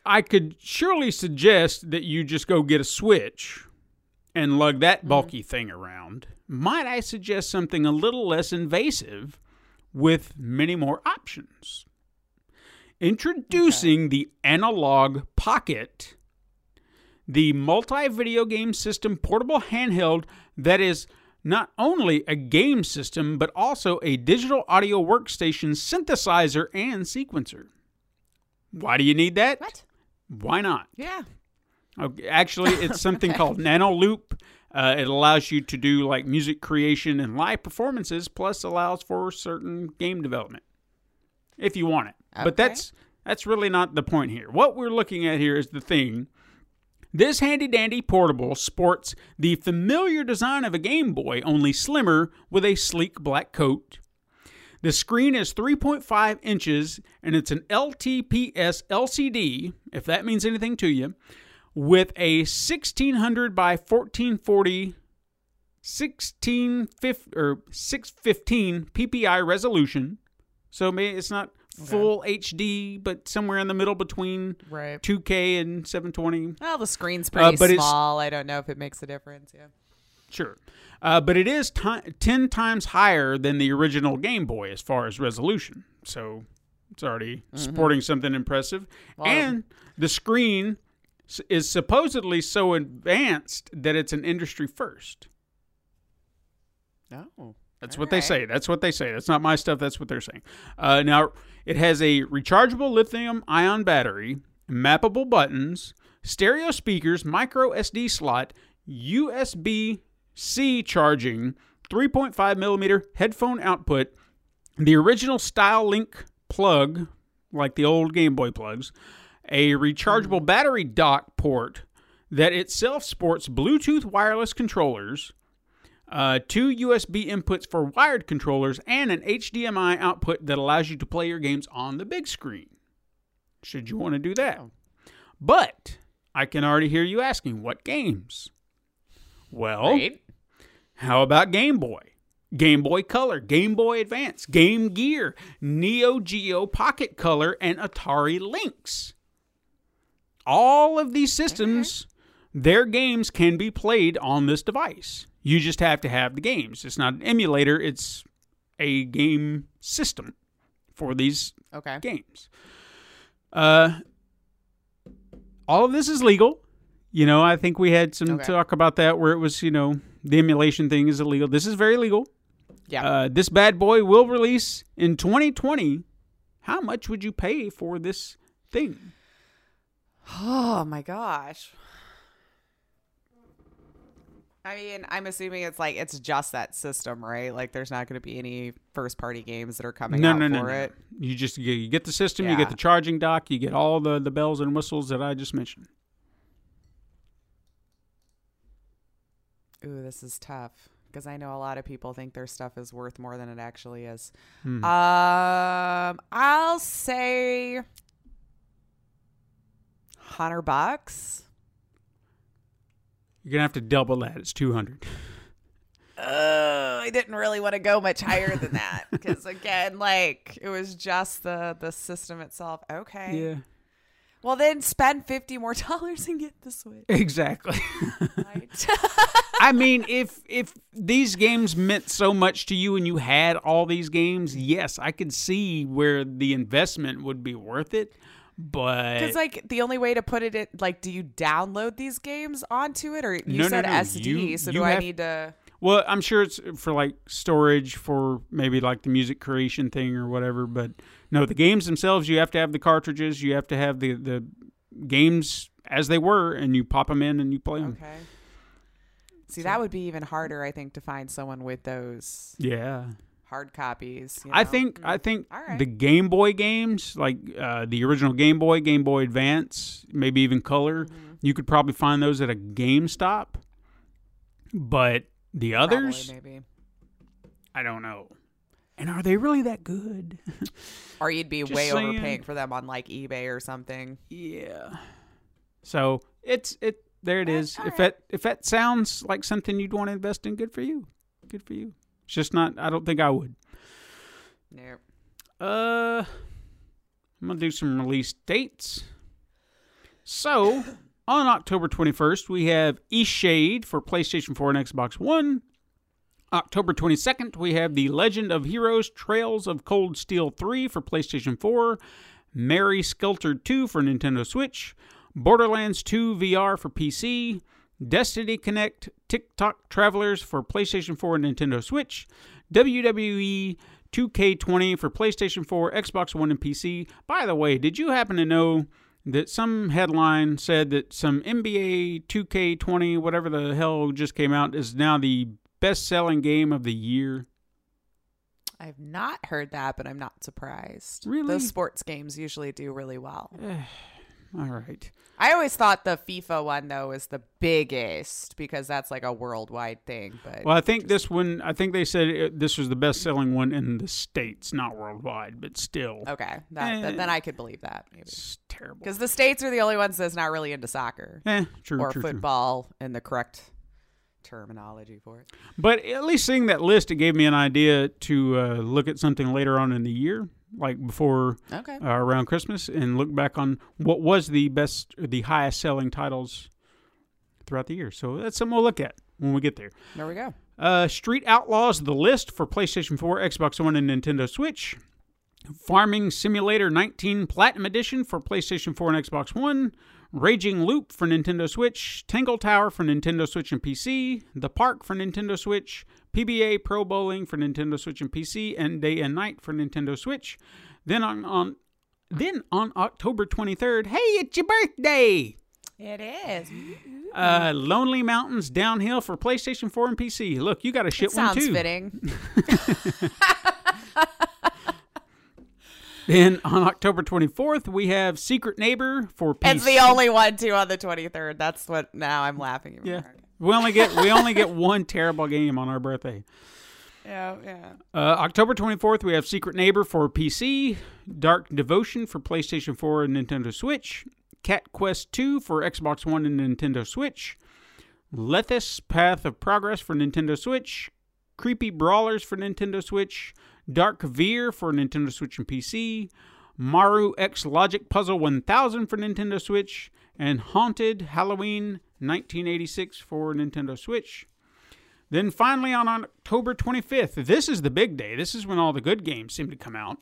I could surely suggest that you just go get a Switch and lug that bulky mm-hmm. thing around, might I suggest something a little less invasive with many more options? Introducing okay. the Analog Pocket, the multi-video game system portable handheld that is not only a game system, but also a digital audio workstation synthesizer and sequencer. Why do you need that? What? Why not? Yeah. Okay, actually, it's something okay. called Nanoloop. Uh, it allows you to do like music creation and live performances, plus allows for certain game development if you want it. Okay. But that's that's really not the point here. What we're looking at here is the thing. This handy-dandy portable sports the familiar design of a Game Boy, only slimmer with a sleek black coat. The screen is three point five inches, and it's an L T P S L C D, if that means anything to you, with a sixteen hundred by fourteen forty sixteen fifty, or six fifteen P P I resolution. So maybe it's not... Okay. Full H D, but somewhere in the middle between right. two K and seven twenty. Well, the screen's pretty uh, small. I don't know if it makes a difference. Yeah, sure. Uh, but it is t- ten times higher than the original Game Boy as far as resolution. So it's already mm-hmm. sporting something impressive. Well, and the screen is supposedly so advanced that it's an industry first. Oh. That's All what right. they say. That's what they say. That's not my stuff. That's what they're saying. Uh, now, it has a rechargeable lithium-ion battery, mappable buttons, stereo speakers, micro S D slot, U S B-C charging, three point five millimeter headphone output, the original StyleLink plug, like the old Game Boy plugs, a rechargeable battery dock port that itself sports Bluetooth wireless controllers, Uh, two U S B inputs for wired controllers, and an H D M I output that allows you to play your games on the big screen, should you want to do that. But I can already hear you asking, what games? Well, right. How about Game Boy? Game Boy Color, Game Boy Advance, Game Gear, Neo Geo Pocket Color, and Atari Lynx. All of these systems, mm-hmm. their games can be played on this device. You just have to have the games. It's not an emulator. It's a game system for these okay. games. Uh, all of this is legal. You know, I think we had some okay. talk about that where it was, you know, the emulation thing is illegal. This is very legal. Yeah. Uh, this bad boy will release in twenty twenty. How much would you pay for this thing? Oh, my gosh. I mean, I'm assuming it's like it's just that system, right? Like there's not going to be any first-party games that are coming no, out no, no, for no. it. You just you get the system, yeah. you get the charging dock, you get all the, the bells and whistles that I just mentioned. Ooh, this is tough because I know a lot of people think their stuff is worth more than it actually is. Hmm. Um, I'll say one hundred bucks. You're going to have to double that. It's two hundred. Oh, I didn't really want to go much higher than that because, again, like it was just the, the system itself. Okay. Yeah. Well, then spend fifty more dollars and get the Switch. Exactly. Right. I mean, if if these games meant so much to you and you had all these games, yes, I could see where the investment would be worth it. But because like the only way to put it, it, like, do you download these games onto it, or you no, said no, no. S D? You, so you do have, I need to? Well, I'm sure it's for like storage for maybe like the music creation thing or whatever. But no, the games themselves, you have to have the cartridges, you have to have the the games as they were, and you pop them in and you play them. Okay. See, so. That would be even harder, I think, to find someone with those. Yeah. Hard copies. You know? I think I think right. the Game Boy games, like uh, the original Game Boy, Game Boy Advance, maybe even Color, mm-hmm. you could probably find those at a GameStop. But the others, probably, maybe. I don't know. And are they really that good? Or you'd be way saying. Overpaying for them on like eBay or something. Yeah. So it's it there. It all is. All if right. that if that sounds like something you'd want to invest in, good for you. Good for you. It's just not, I don't think I would. Nope. Uh, I'm going to do some release dates. So, on October twenty-first, we have Eastshade for PlayStation four and Xbox One. October twenty-second, we have The Legend of Heroes Trails of Cold Steel three for PlayStation four. Mary Skelter two for Nintendo Switch. Borderlands two V R for P C. Destiny Connect TikTok Travelers for PlayStation four and Nintendo Switch, W W E two K twenty for PlayStation four, Xbox One, and P C. By the way, did you happen to know that some headline said that some N B A two K twenty, whatever the hell just came out, is now the best-selling game of the year? I've not heard that, but I'm not surprised. Really? Those sports games usually do really well. All right. I always thought the FIFA one, though, was the biggest because that's like a worldwide thing. But well, I think this one, I think they said it, this was the best-selling one in the States, not worldwide, but still. Okay. That, eh, th- then I could believe that. Maybe. It's terrible. Because the States are the only ones that's not really into soccer. Eh, true, or true, football true. In the correct terminology for it. But at least seeing that list, it gave me an idea to uh, look at something later on in the year. Like before okay. uh, around Christmas and look back on what was the best, the highest selling titles throughout the year. So that's something we'll look at when we get there. There we go. Uh, Street Outlaws, The List for PlayStation four, Xbox One, and Nintendo Switch. Farming Simulator nineteen Platinum Edition for PlayStation four and Xbox One. Raging Loop for Nintendo Switch. Tangle Tower for Nintendo Switch and P C. The Park for Nintendo Switch. P B A Pro Bowling for Nintendo Switch and P C, and Day and Night for Nintendo Switch. Then on, on then on October twenty-third, hey, it's your birthday! It is. Uh, Lonely Mountains Downhill for PlayStation four and P C. Look, you got a shit it one, too. Sounds fitting. Then on October twenty-fourth, we have Secret Neighbor for P C. It's the only one, too, on the twenty-third. That's what, now I'm laughing at yeah. We only get we only get one terrible game on our birthday. Yeah, yeah. Uh, October twenty-fourth, we have Secret Neighbor for P C, Dark Devotion for PlayStation four and Nintendo Switch, Cat Quest two for Xbox One and Nintendo Switch, Lethus Path of Progress for Nintendo Switch, Creepy Brawlers for Nintendo Switch, Dark Veer for Nintendo Switch and P C, Maru X Logic Puzzle one thousand for Nintendo Switch, and Haunted Halloween nineteen eighty-six for Nintendo Switch. Then finally on October twenty-fifth, this is the big day. This is when all the good games seem to come out.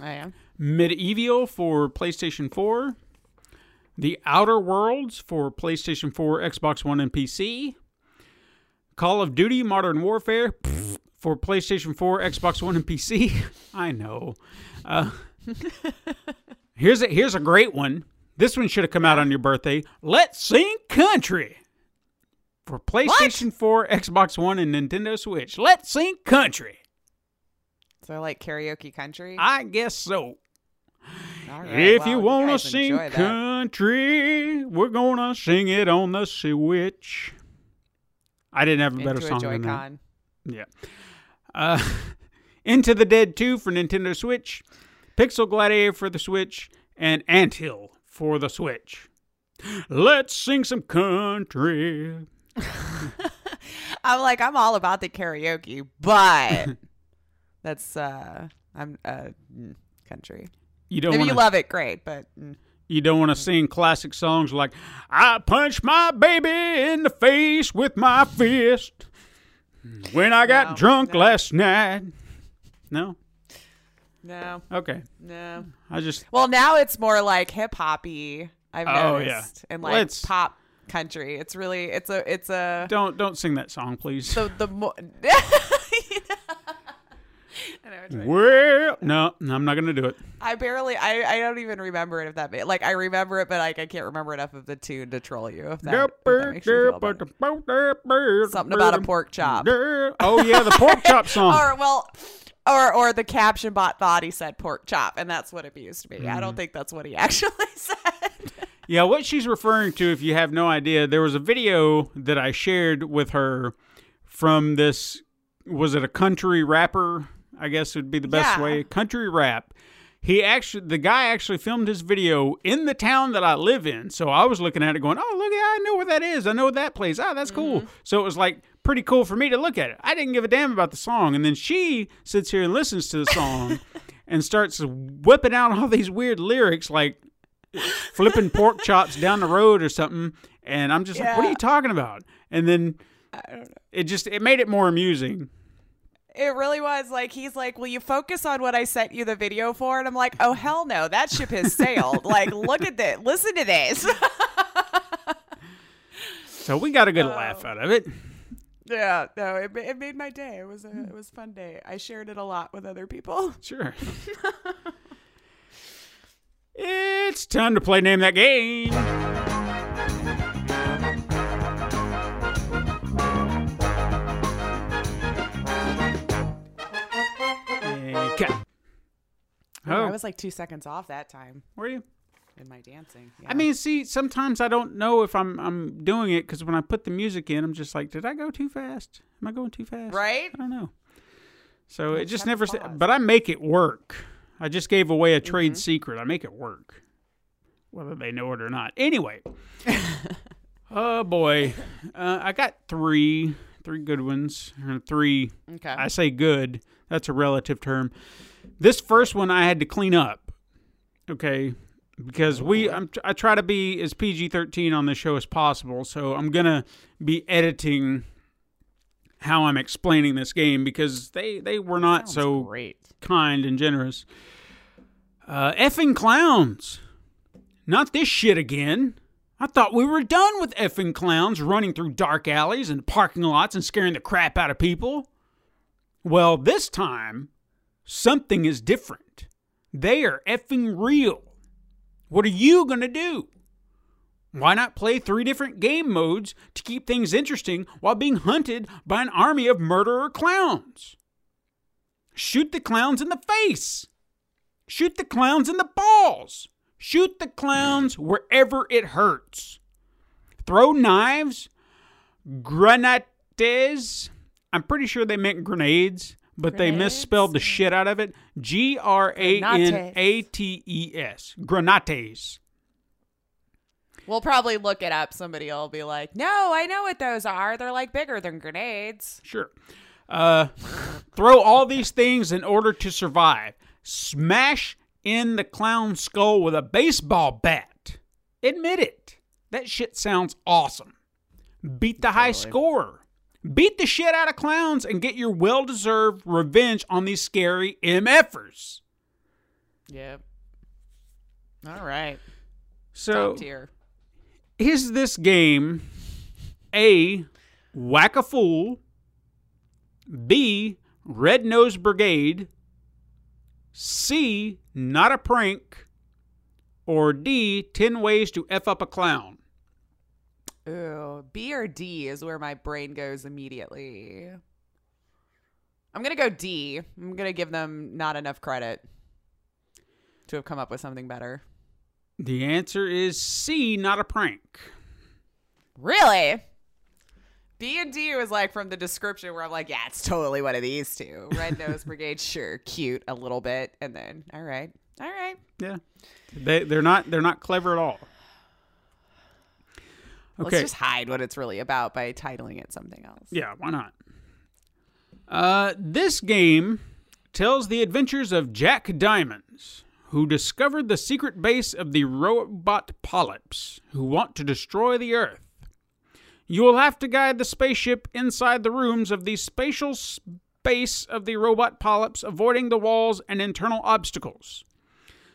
Oh, yeah. Medieval for PlayStation four, The Outer Worlds for PlayStation four, Xbox One, and P C, Call of Duty Modern Warfare pff, for PlayStation four, Xbox One, and P C. I know. Uh, here's a, here's a great one. This one should have come out on your birthday. Let's Sing Country for PlayStation what? four, Xbox One, and Nintendo Switch. Let's Sing Country. So like karaoke country? I guess so. Right, if well, you want to sing country, we're going to sing it on the Switch. I didn't have a better Into song a than that. Yeah. Uh, Into the Dead two for Nintendo Switch, Pixel Gladiator for the Switch, and Anthill for the Switch. Let's sing some country. I'm like, I'm all about the karaoke, but that's, uh, I'm uh, country. You don't if wanna, you love it, great, but... Mm. You don't want to sing classic songs like, I punched my baby in the face with my fist when I got no, drunk no. last night. No? No. Okay. No. I just... Well, now it's more like hip-hop-y, I've oh, noticed, yeah. and like Let's... pop country. It's really... It's a... It's a. Don't don't sing that song, please. So the more... Well, no, no, I'm not gonna do it. I barely, I, I don't even remember it. If that made, like, I remember it, but like, I can't remember enough of the tune to troll you. If that, if that makes you feel better. Something about a pork chop. Oh yeah, the pork chop song. Or well, or or the caption bot thought he said pork chop, and that's what abused me. Mm. I don't think that's what he actually said. Yeah, what she's referring to, if you have no idea, there was a video that I shared with her from this. Was it a country rapper? I guess would be the best yeah. way. Country rap. He actually, the guy actually filmed his video in the town that I live in. So I was looking at it going, oh, look, I know where that is. I know that place. Ah, oh, that's mm-hmm. cool. So it was like pretty cool for me to look at it. I didn't give a damn about the song. And then she sits here and listens to the song and starts whipping out all these weird lyrics, like flipping pork chops down the road or something. And I'm just yeah. like, what are you talking about? And then I don't know. It just, it made it more amusing. It really was like, he's like, will you focus on what I sent you the video for? And I'm like, oh, hell no, that ship has sailed. Like, look at this. Listen to this. So we got a good uh, laugh out of it. Yeah, no, it, it made my day. It was a it was a fun day. I shared it a lot with other people. Sure. It's time to play Name That Game. Oh. I was like two seconds off that time. Were you? In my dancing. Yeah. I mean, see, sometimes I don't know if I'm I'm doing it because when I put the music in, I'm just like, did I go too fast? Am I going too fast? Right? I don't know. So it just never... Sa- but I make it work. I just gave away a trade mm-hmm. secret. I make it work, whether they know it or not. Anyway. Oh, boy. Uh, I got three. Three good ones. Three. Okay. I say good. That's a relative term. This first one I had to clean up, okay, because we I'm, I try to be as P G thirteen on this show as possible, so I'm going to be editing how I'm explaining this game because they, they were not Sounds so great. kind and generous. Uh, effing clowns. Not this shit again. I thought we were done with effing clowns running through dark alleys and parking lots and scaring the crap out of people. Well, this time... something is different. They are effing real. What are you going to do? Why not play three different game modes to keep things interesting while being hunted by an army of murderer clowns? Shoot the clowns in the face. Shoot the clowns in the balls. Shoot the clowns wherever it hurts. Throw knives, granates. I'm pretty sure they meant grenades. But grenades? They misspelled the shit out of it. G R A N A T E S. Granates. We'll probably look it up. Somebody will be like, no, I know what those are. They're like bigger than grenades. Sure. Uh, throw all these things in order to survive. Smash in the clown's skull with a baseball bat. Admit it. That shit sounds awesome. Beat the totally. high score. Beat the shit out of clowns and get your well-deserved revenge on these scary MFers. Yep. All right. So, is this game A, Whack-A-Fool, B, Red Nose Brigade, C, Not a Prank, or D, ten ways to F Up a Clown? Ooh, B or D is where my brain goes immediately. I'm going to go D. I'm going to give them not enough credit to have come up with something better. The answer is C, Not a Prank. Really? B and D was like from the description where I'm like, yeah, it's totally one of these two. Red Nose Brigade, sure, cute a little bit, and then all right, all right. Yeah, they they're not they're not clever at all. Okay. Let's just hide what it's really about by titling it something else. Yeah, why not? Uh, this game tells the adventures of Jack Diamonds, who discovered the secret base of the robot polyps who want to destroy the Earth. You will have to guide the spaceship inside the rooms of the spatial space of the robot polyps, avoiding the walls and internal obstacles.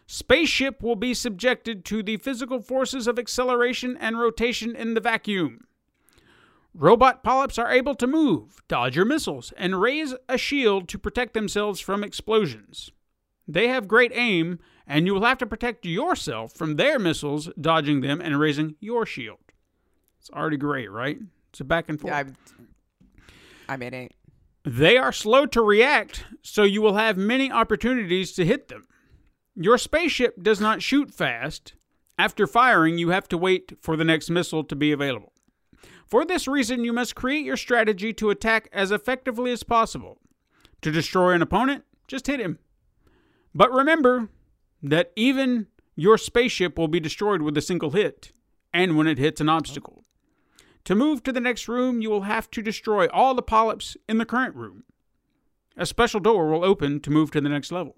Spaceship will be subjected to the physical forces of acceleration and rotation in the vacuum. Robot polyps are able to move, dodge your missiles, and raise a shield to protect themselves from explosions. They have great aim, and you will have to protect yourself from their missiles, dodging them and raising your shield. It's already great, right? It's a back and forth. Yeah, I'm, I'm in it. They are slow to react, so you will have many opportunities to hit them. Your spaceship does not shoot fast. After firing, you have to wait for the next missile to be available. For this reason, you must create your strategy to attack as effectively as possible. To destroy an opponent, just hit him. But remember that even your spaceship will be destroyed with a single hit, and when it hits an obstacle. Oh. To move to the next room, you will have to destroy all the polyps in the current room. A special door will open to move to the next level.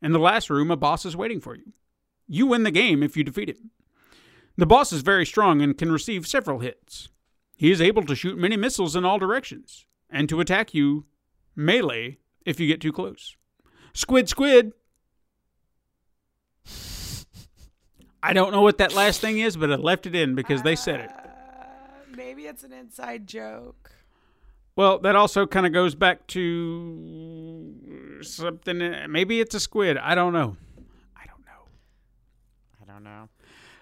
In the last room, a boss is waiting for you. You win the game if you defeat him. The boss is very strong and can receive several hits. He is able to shoot many missiles in all directions, and to attack you melee if you get too close. Squid, squid. I don't know what that last thing is, but I left it in because they said it. Uh, maybe it's an inside joke. Well, that also kind of goes back to something. Maybe it's a squid. I don't know. I don't know. I don't know.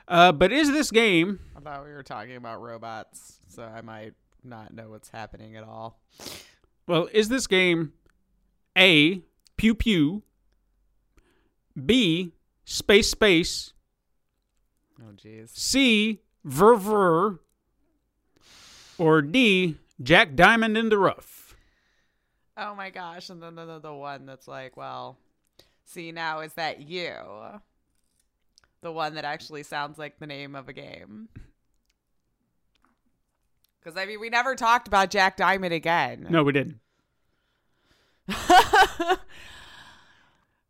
Uh, but is this game... I thought we were talking about robots, so I might not know what's happening at all. Well, is this game A... Pew Pew, B, Space Space, oh, geez. C, Ver Ver, or D, Jack Diamond in the Rough? Oh my gosh, and then the, the, the one that's like, well, see now is that you? The one that actually sounds like the name of a game. Because, I mean, we never talked about Jack Diamond again. No, we didn't.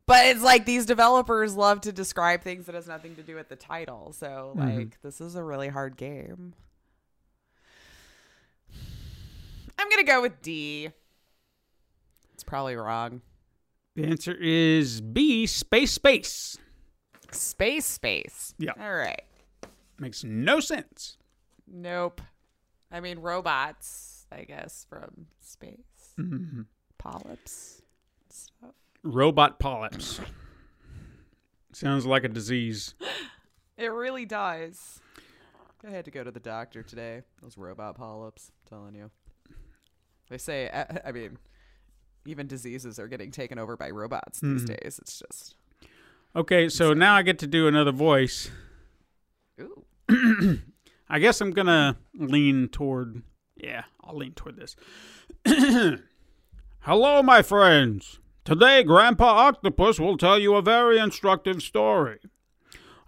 But it's like these developers love to describe things that has nothing to do with the title. So like, mm-hmm. This is a really hard game. I'm going to go with D. It's probably wrong. The answer is B, Space Space. Space Space. Yeah. All right. Makes no sense. Nope. I mean, robots, I guess, from space. Mm-hmm. Polyps. Stuff. Robot polyps. Sounds like a disease. It really does. I had to go to the doctor today. Those robot polyps, I'm telling you. They say, I mean, even diseases are getting taken over by robots these mm. days. It's just. Okay, so now I get to do another voice. Ooh. I guess I'm going to lean toward, yeah, I'll lean toward this. Hello, my friends. Today, Grandpa Octopus will tell you a very instructive story.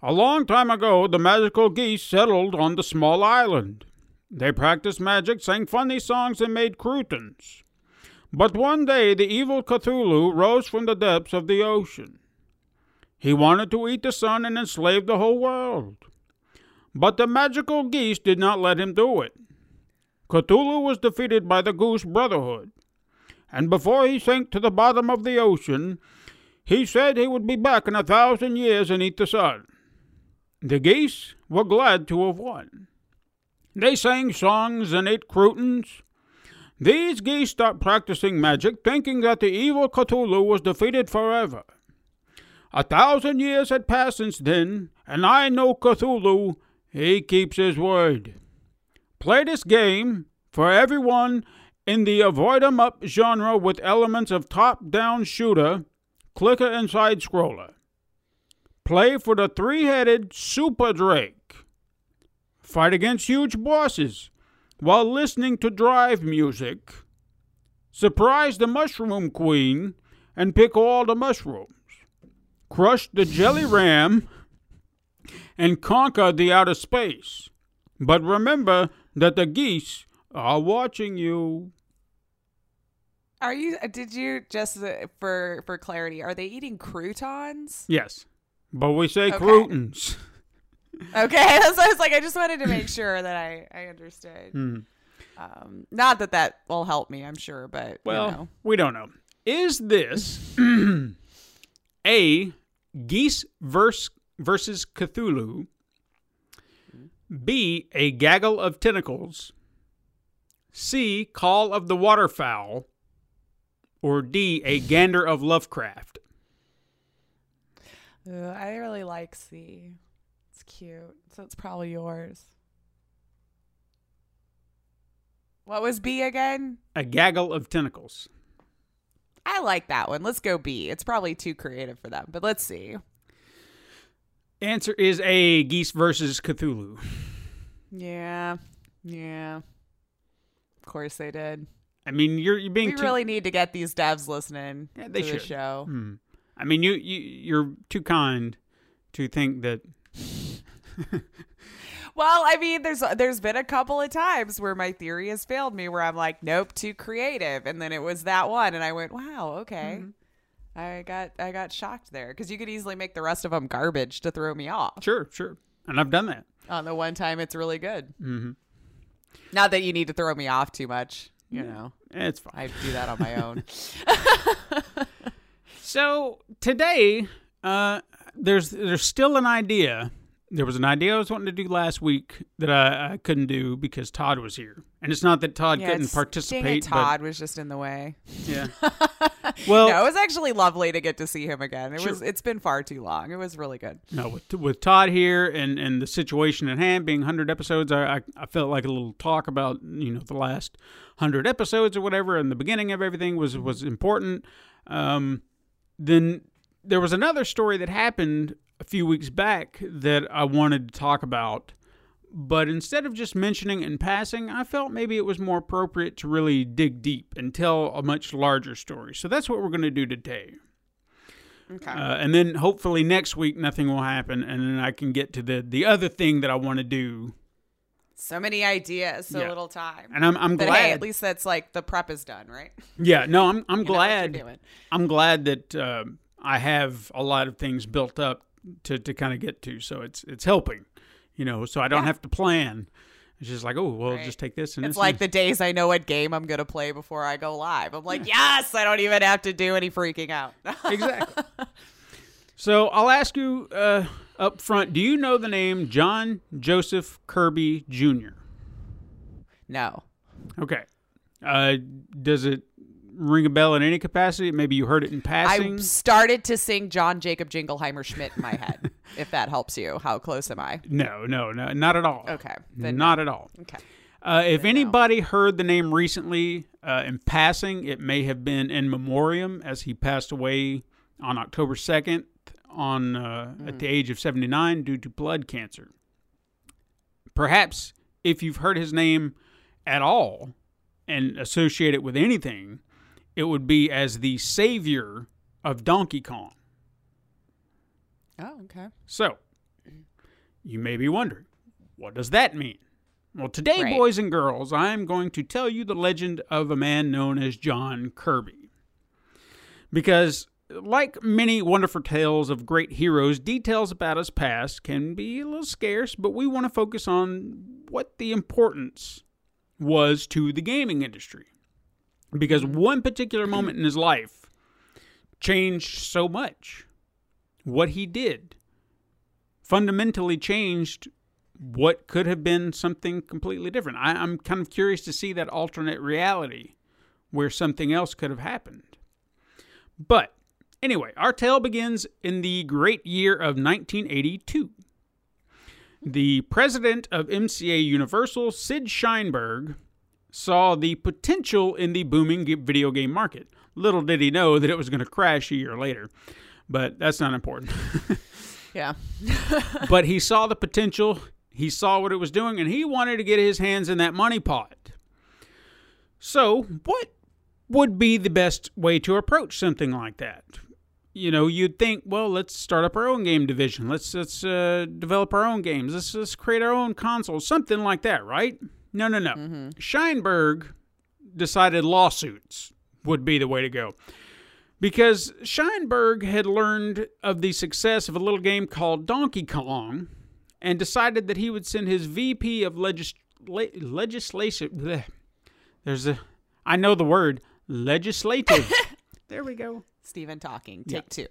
A long time ago, the magical geese settled on the small island. They practiced magic, sang funny songs, and made croutons. But one day, the evil Cthulhu rose from the depths of the ocean. He wanted to eat the sun and enslave the whole world. But the magical geese did not let him do it. Cthulhu was defeated by the Goose Brotherhood. And before he sank to the bottom of the ocean, he said he would be back in a thousand years and eat the sun. The geese were glad to have won. They sang songs and ate croutons. These geese stopped practicing magic, thinking that the evil Cthulhu was defeated forever. A thousand years had passed since then, and I know Cthulhu, he keeps his word. Play this game for everyone in the avoid-em-up genre with elements of top-down shooter, clicker, and side-scroller. Play for the three-headed Super Drake. Fight against huge bosses while listening to drive music. Surprise the Mushroom Queen and pick all the mushrooms. Crush the Jelly Ram and conquer the outer space. But remember that the geese are watching you. Are you, did you, just for, for clarity, are they eating croutons? Yes, but we say okay. Croutons. Okay, that's what I was like, I just wanted to make sure that I, I understood. Mm. Um, not that that will help me, I'm sure, but well, you know. We don't know. Is this A, geese verse, versus Cthulhu, B, a gaggle of tentacles, C, call of the waterfowl, or D, a gander of Lovecraft? Ooh, I really like C. It's cute. So it's probably yours. What was B again? A gaggle of tentacles. I like that one. Let's go B. It's probably too creative for them, but let's see. Answer is A, geese versus Cthulhu. Yeah. Yeah. Of course they did. I mean, you're, you're being We too... really need to get these devs listening yeah, they to should. the show. Hmm. I mean, you, you, you're too kind to think that... Well, I mean, there's there's been a couple of times where my theory has failed me, where I'm like, nope, too creative, and then it was that one, and I went, wow, okay, mm-hmm. I got I got shocked there because you could easily make the rest of them garbage to throw me off. Sure, sure, and I've done that. On the one time, it's really good. Mm-hmm. Not that you need to throw me off too much, you yeah. know. It's fine. I do that on my own. So today, uh, there's there's still an idea. There was an idea I was wanting to do last week that I, I couldn't do because Todd was here. And it's not that Todd yeah, couldn't participate. Dang it, Todd but, was just in the way. Yeah. Well, no, it was actually lovely to get to see him again. It sure. was, it's been far too long. It was really good. No, with, with Todd here and, and the situation at hand being one hundred episodes, I, I, I felt like a little talk about, you know, the last one hundred episodes or whatever and the beginning of everything was, was important. Um, then there was another story that happened a few weeks back that I wanted to talk about, but instead of just mentioning in passing, I felt maybe it was more appropriate to really dig deep and tell a much larger story. So that's what we're going to do today. Okay. Uh, and then hopefully next week nothing will happen, and then I can get to the the other thing that I want to do. So many ideas, so yeah. little time. And I'm I'm but glad hey, at least that's like the prep is done, right? Yeah. No, I'm I'm glad. I'm glad that uh, I have a lot of things built up to to kind of get to, so it's it's helping, you know, so I don't yeah. have to plan. It's just like, oh well, right. just take this and it's this like and this. The days I know what game I'm gonna play before I go live, I'm like, yeah. yes, I don't even have to do any freaking out. Exactly. So I'll ask you uh up front, do you know the name John Joseph Kirby Junior? No. Okay. Uh does it ring a bell in any capacity? Maybe you heard it in passing. I started to sing John Jacob Jingleheimer Schmidt in my head. If that helps you, how close am I? No, no, no, not at all. Okay, then not no. at all. Okay. Uh, if then anybody no. heard the name recently uh, in passing, it may have been in memoriam, as he passed away on October second on uh, mm. at the age of seventy-nine due to blood cancer. Perhaps if you've heard his name at all and associate it with anything, it would be as the savior of Donkey Kong. Oh, okay. So, You may be wondering, what does that mean? Well, today, right. boys and girls, I'm going to tell you the legend of a man known as John Kirby. Because, like many wonderful tales of great heroes, details about his past can be a little scarce, but we want to focus on what the importance was to the gaming industry. Because one particular moment in his life changed so much. What he did fundamentally changed what could have been something completely different. I, I'm kind of curious to see that alternate reality where something else could have happened. But anyway, our tale begins in the great year of nineteen eighty-two. The president of M C A Universal, Sid Sheinberg, saw the potential in the booming video game market. Little did he know that it was going to crash a year later, but that's not important. Yeah. But he saw the potential. He saw what it was doing, and he wanted to get his hands in that money pot. So what would be the best way to approach something like that? You know, you'd think, well, let's start up our own game division. Let's let's uh, develop our own games. Let's, let's create our own consoles, something like that, right? No, no, no. Mm-hmm. Sheinberg decided lawsuits would be the way to go. Because Sheinberg had learned of the success of a little game called Donkey Kong, and decided that he would send his V P of legis- le- legislation. Bleh. There's a, I know the word, legislative. There we go. Steven talking. Take yeah. two.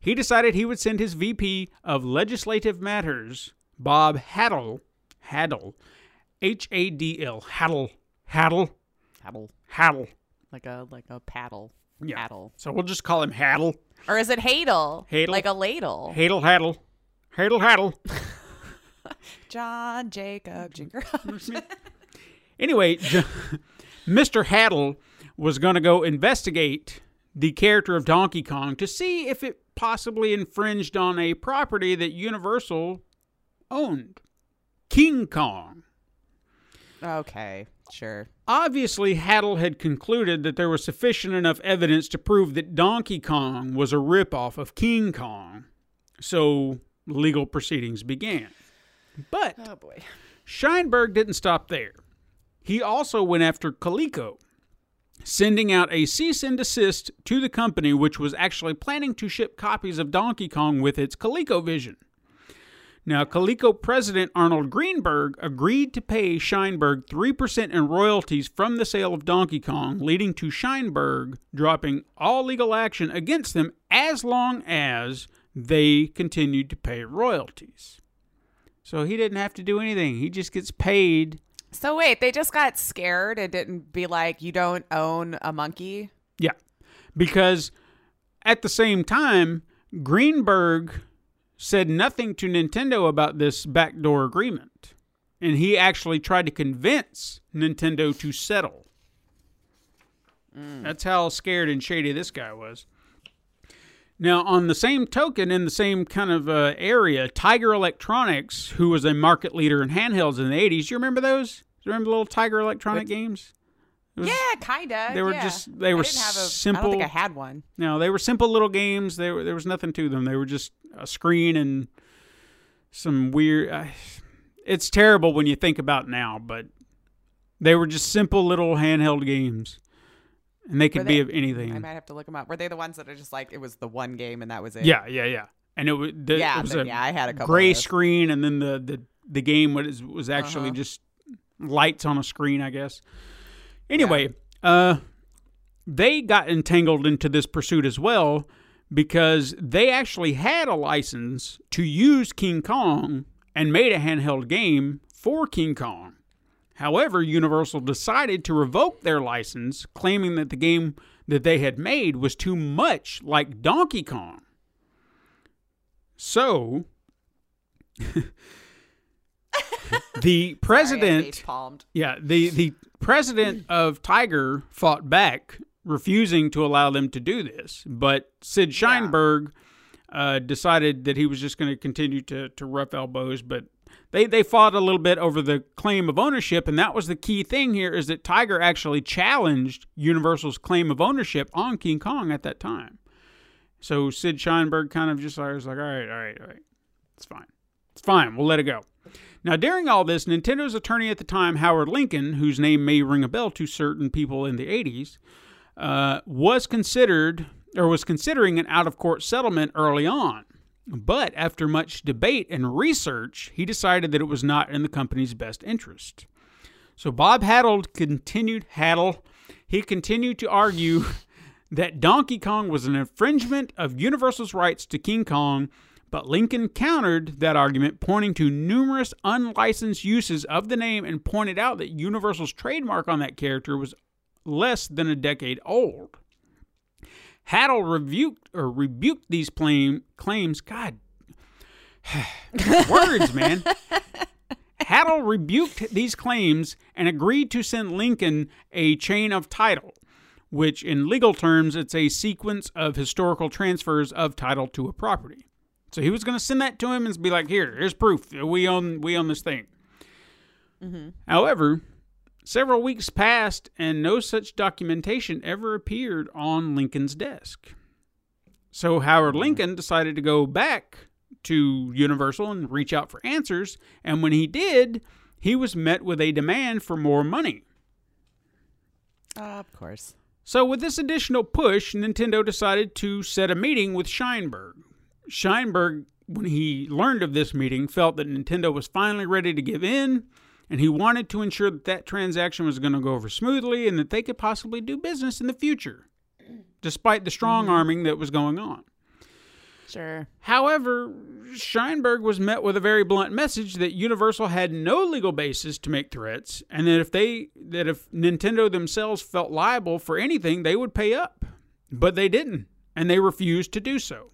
He decided he would send his V P of legislative matters, Bob Hadl, Hadl, H A D L, Hadl, Hadl, Hadl, Hadl, like a like a paddle. Yeah. Hadl. So we'll just call him Hadl. Or is it Hadl? Hadl, like a ladle. Hadl, Hadl, Hadl, Hadl. John Jacob Jinker. Anyway, Mister Hadl was going to go investigate the character of Donkey Kong to see if it possibly infringed on a property that Universal owned, King Kong. Okay, sure. Obviously, Hadl had concluded that there was sufficient enough evidence to prove that Donkey Kong was a ripoff of King Kong, so legal proceedings began. But oh boy. Sheinberg didn't stop there. He also went after Coleco, sending out a cease and desist to the company which was actually planning to ship copies of Donkey Kong with its ColecoVision. Now, Coleco president Arnold Greenberg agreed to pay Sheinberg three percent in royalties from the sale of Donkey Kong, leading to Sheinberg dropping all legal action against them as long as they continued to pay royalties. So he didn't have to do anything. He just gets paid. So wait, they just got scared and didn't be like, you don't own a monkey? Yeah, because at the same time, Greenberg said nothing to Nintendo about this backdoor agreement. And he actually tried to convince Nintendo to settle. Mm. That's how scared and shady this guy was. Now, on the same token, in the same kind of uh, area, Tiger Electronics, who was a market leader in handhelds in the eighties, you remember those? Do you remember the little Tiger Electronic what? games? Was, yeah, kind of. They were yeah. just, they were I didn't have a, simple. I don't think I had one. No, they were simple little games. They were, there was nothing to them. They were just a screen and some weird, uh, it's terrible when you think about now, but they were just simple little handheld games. And they could they, be of anything. I might have to look them up. Were they the ones that are just like, it was the one game and that was it? Yeah, yeah, yeah. And it, the, yeah, it was the, a yeah, I had a couple gray of screen, and then the, the, the game was, was actually uh-huh. just lights on a screen, I guess. Anyway, yeah. uh, they got entangled into this pursuit as well because they actually had a license to use King Kong and made a handheld game for King Kong. However, Universal decided to revoke their license, claiming that the game that they had made was too much like Donkey Kong. So, the president, Sorry, yeah, the, the president of Tiger fought back, refusing to allow them to do this. But Sid Sheinberg yeah. uh, decided that he was just going to continue to to rough elbows, but They they fought a little bit over the claim of ownership, and that was the key thing here, is that Tiger actually challenged Universal's claim of ownership on King Kong at that time. So Sid Sheinberg kind of just I was like, all right, all right, all right, it's fine. It's fine. We'll let it go. Now, during all this, Nintendo's attorney at the time, Howard Lincoln, whose name may ring a bell to certain people in the eighties, uh, was considered or was considering an out-of-court settlement early on. But after much debate and research, he decided that it was not in the company's best interest. So Bob Haddle continued, Haddle, he continued to argue that Donkey Kong was an infringement of Universal's rights to King Kong, but Lincoln countered that argument, pointing to numerous unlicensed uses of the name and pointed out that Universal's trademark on that character was less than a decade old. Haddle rebuked or rebuked these plain claims. God, words, man. Haddle rebuked these claims and agreed to send Lincoln a chain of title, which in legal terms, it's a sequence of historical transfers of title to a property. So he was going to send that to him and be like, here, here's proof. We own, we own this thing. Mm-hmm. However, several weeks passed, and no such documentation ever appeared on Lincoln's desk. So Howard Lincoln decided to go back to Universal and reach out for answers, and when he did, he was met with a demand for more money. Uh, of course. So with this additional push, Nintendo decided to set a meeting with Sheinberg. Sheinberg, when he learned of this meeting, felt that Nintendo was finally ready to give in, and he wanted to ensure that that transaction was going to go over smoothly and that they could possibly do business in the future, despite the strong arming that was going on. Sure. However, Sheinberg was met with a very blunt message that Universal had no legal basis to make threats, and that if they that if Nintendo themselves felt liable for anything, they would pay up. But they didn't, and they refused to do so.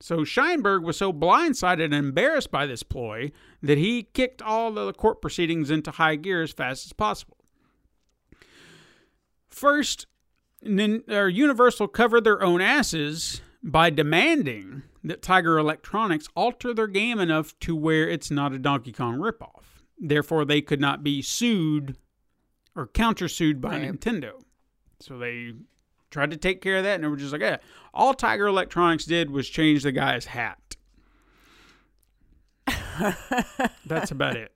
So Sheinberg was so blindsided and embarrassed by this ploy that he kicked all the court proceedings into high gear as fast as possible. First, Universal covered their own asses by demanding that Tiger Electronics alter their game enough to where it's not a Donkey Kong ripoff. Therefore, they could not be sued or countersued by right. Nintendo. So they tried to take care of that, and they were just like, yeah. All Tiger Electronics did was change the guy's hat. That's about it.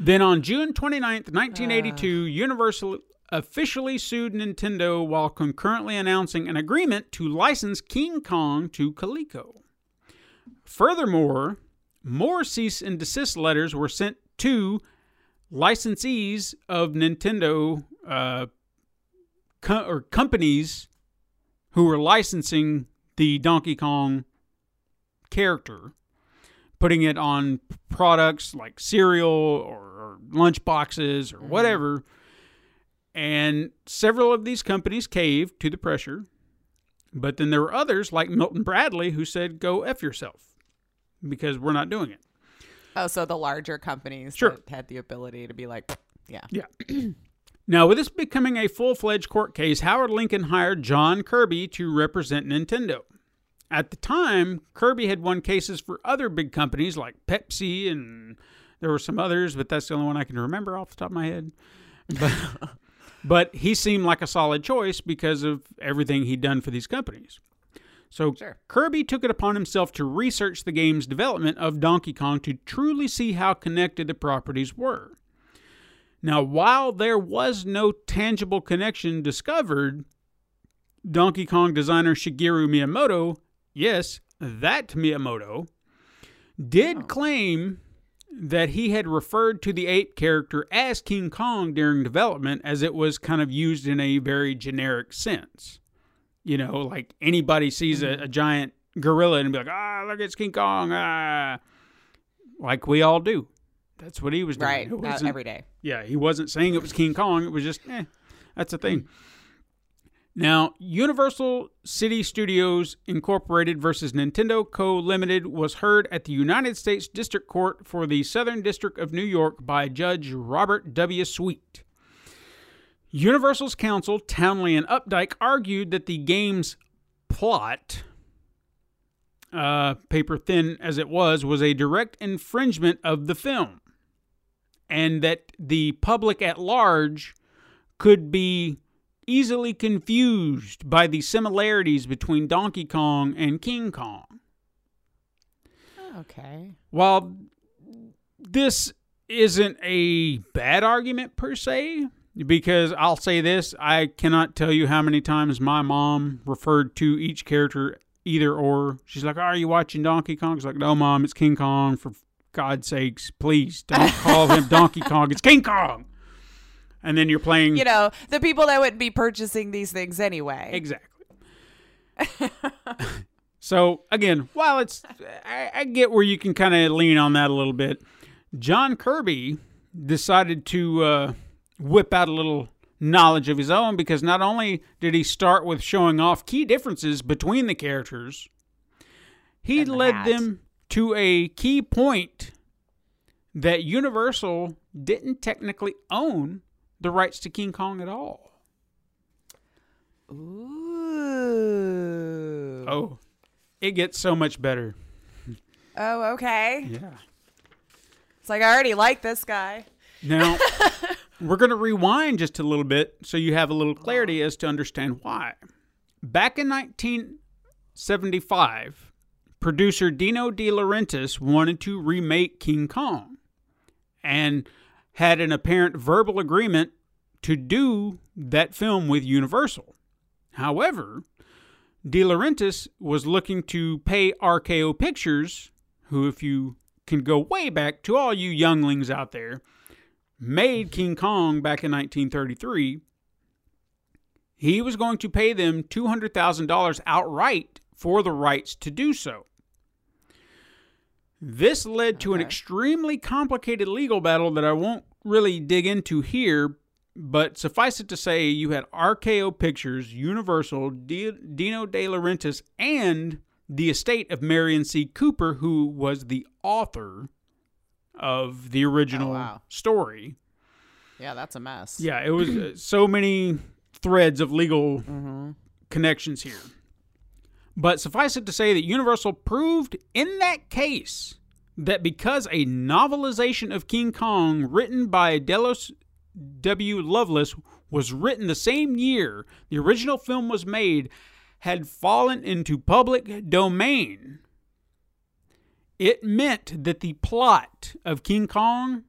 Then on June twenty-ninth, nineteen eighty-two, uh. Universal officially sued Nintendo while concurrently announcing an agreement to license King Kong to Coleco. Furthermore, more cease and desist letters were sent to licensees of Nintendo uh, co- or companies who were licensing the Donkey Kong character, putting it on products like cereal or, or lunch boxes or whatever. And several of these companies caved to the pressure. But then there were others like Milton Bradley who said, go F yourself because we're not doing it. Oh, so the larger companies sure. that had the ability to be like, yeah. Yeah. Now, with this becoming a full-fledged court case, Howard Lincoln hired John Kirby to represent Nintendo. At the time, Kirby had won cases for other big companies like Pepsi, and there were some others, but that's the only one I can remember off the top of my head. But, but he seemed like a solid choice because of everything he'd done for these companies. So sure. Kirby took it upon himself to research the game's development of Donkey Kong to truly see how connected the properties were. Now, while there was no tangible connection discovered, Donkey Kong designer Shigeru Miyamoto, yes, that Miyamoto, did oh. claim that he had referred to the ape character as King Kong during development, as it was kind of used in a very generic sense. You know, like anybody sees a, a giant gorilla and be like, ah, look, it's King Kong, ah, like we all do. That's what he was doing. Right, not every day. Yeah, he wasn't saying it was King Kong. It was just, eh, that's a thing. Now, Universal City Studios Incorporated versus Nintendo Co. Limited was heard at the United States District Court for the Southern District of New York by Judge Robert W. Sweet. Universal's counsel, Townley and Updike, argued that the game's plot, uh, paper thin as it was, was a direct infringement of the film, and that the public at large could be easily confused by the similarities between Donkey Kong and King Kong. Oh. Okay. While this isn't a bad argument per se, because I'll say this, I cannot tell you how many times my mom referred to each character either or. She's like, oh, are you watching Donkey Kong? She's like, no, Mom, it's King Kong. For God's sakes, please don't call him Donkey Kong. It's King Kong. And then you're playing... You know, the people that would be purchasing these things anyway. Exactly. So, again, while it's... I, I get where you can kind of lean on that a little bit. John Kirby decided to... Uh, whip out a little knowledge of his own, because not only did he start with showing off key differences between the characters, he led them to a key point that Universal didn't technically own the rights to King Kong at all. Ooh. Oh, it gets so much better. Oh, okay. Yeah. It's like, I already like this guy. Now... We're going to rewind just a little bit so you have a little clarity as to understand why. Back in nineteen seventy-five, producer Dino De Laurentiis wanted to remake King Kong and had an apparent verbal agreement to do that film with Universal. However, De Laurentiis was looking to pay R K O Pictures, who, if you can go way back to all you younglings out there, made King Kong back in nineteen thirty-three, he was going to pay them two hundred thousand dollars outright for the rights to do so. This led to okay. an extremely complicated legal battle that I won't really dig into here, but suffice it to say, you had R K O Pictures, Universal, D- Dino De Laurentiis, and the estate of Marion C. Cooper, who was the author of the original oh, wow. story. Yeah, that's a mess. Yeah, it was uh, so many threads of legal mm-hmm. connections here. But suffice it to say that Universal proved in that case that because a novelization of King Kong written by Delos W. Lovelace was written the same year the original film was made had fallen into public domain, it meant that the plot of King Kong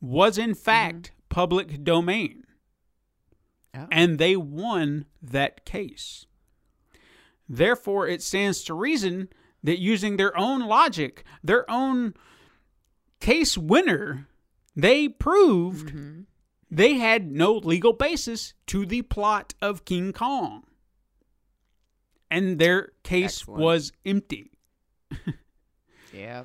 was, in fact, mm-hmm. public domain. Oh. And they won that case. Therefore, it stands to reason that using their own logic, their own case winner, they proved mm-hmm. they had no legal basis to the plot of King Kong. And their case Excellent. was empty. Yeah.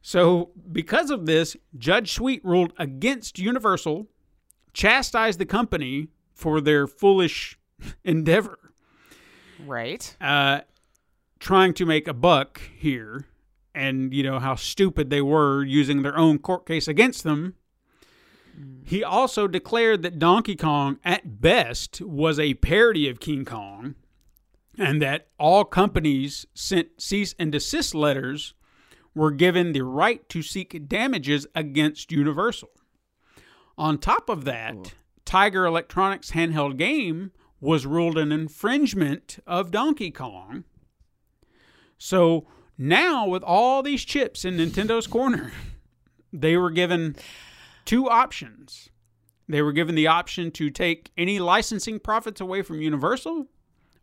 So, because of this, Judge Sweet ruled against Universal, chastised the company for their foolish endeavor. Right. Uh, trying to make a buck here, and, you know, how stupid they were using their own court case against them. Mm. He also declared that Donkey Kong, at best, was a parody of King Kong, and that all companies sent cease and desist letters were given the right to seek damages against Universal. On top of that, cool. Tiger Electronics' handheld game was ruled an infringement of Donkey Kong. So now, with all these chips in Nintendo's corner, they were given two options. They were given the option to take any licensing profits away from Universal,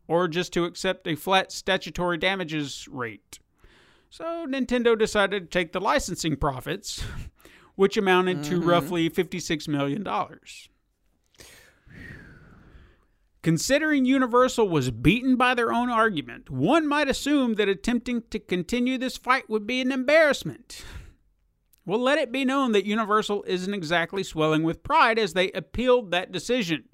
or just to accept a flat statutory damages rate. So Nintendo decided to take the licensing profits, which amounted mm-hmm. to roughly fifty-six million dollars. Considering Universal was beaten by their own argument, one might assume that attempting to continue this fight would be an embarrassment. Well, let it be known that Universal isn't exactly swelling with pride as they appealed that decision,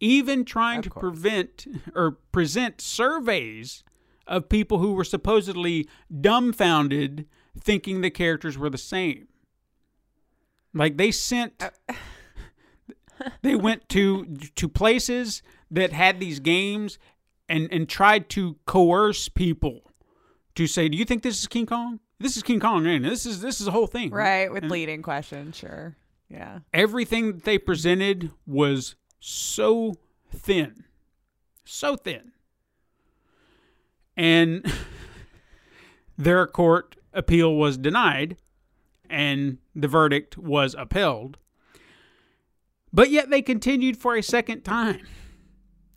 even trying to prevent or present surveys of people who were supposedly dumbfounded, thinking the characters were the same. Like, they sent, uh, they went to to places that had these games and, and tried to coerce people to say, "Do you think this is King Kong? This is King Kong, and this is this is the whole thing." Right, with and leading questions, sure, yeah. Everything that they presented was so thin, so thin. And their court appeal was denied and the verdict was upheld. But yet they continued for a second time.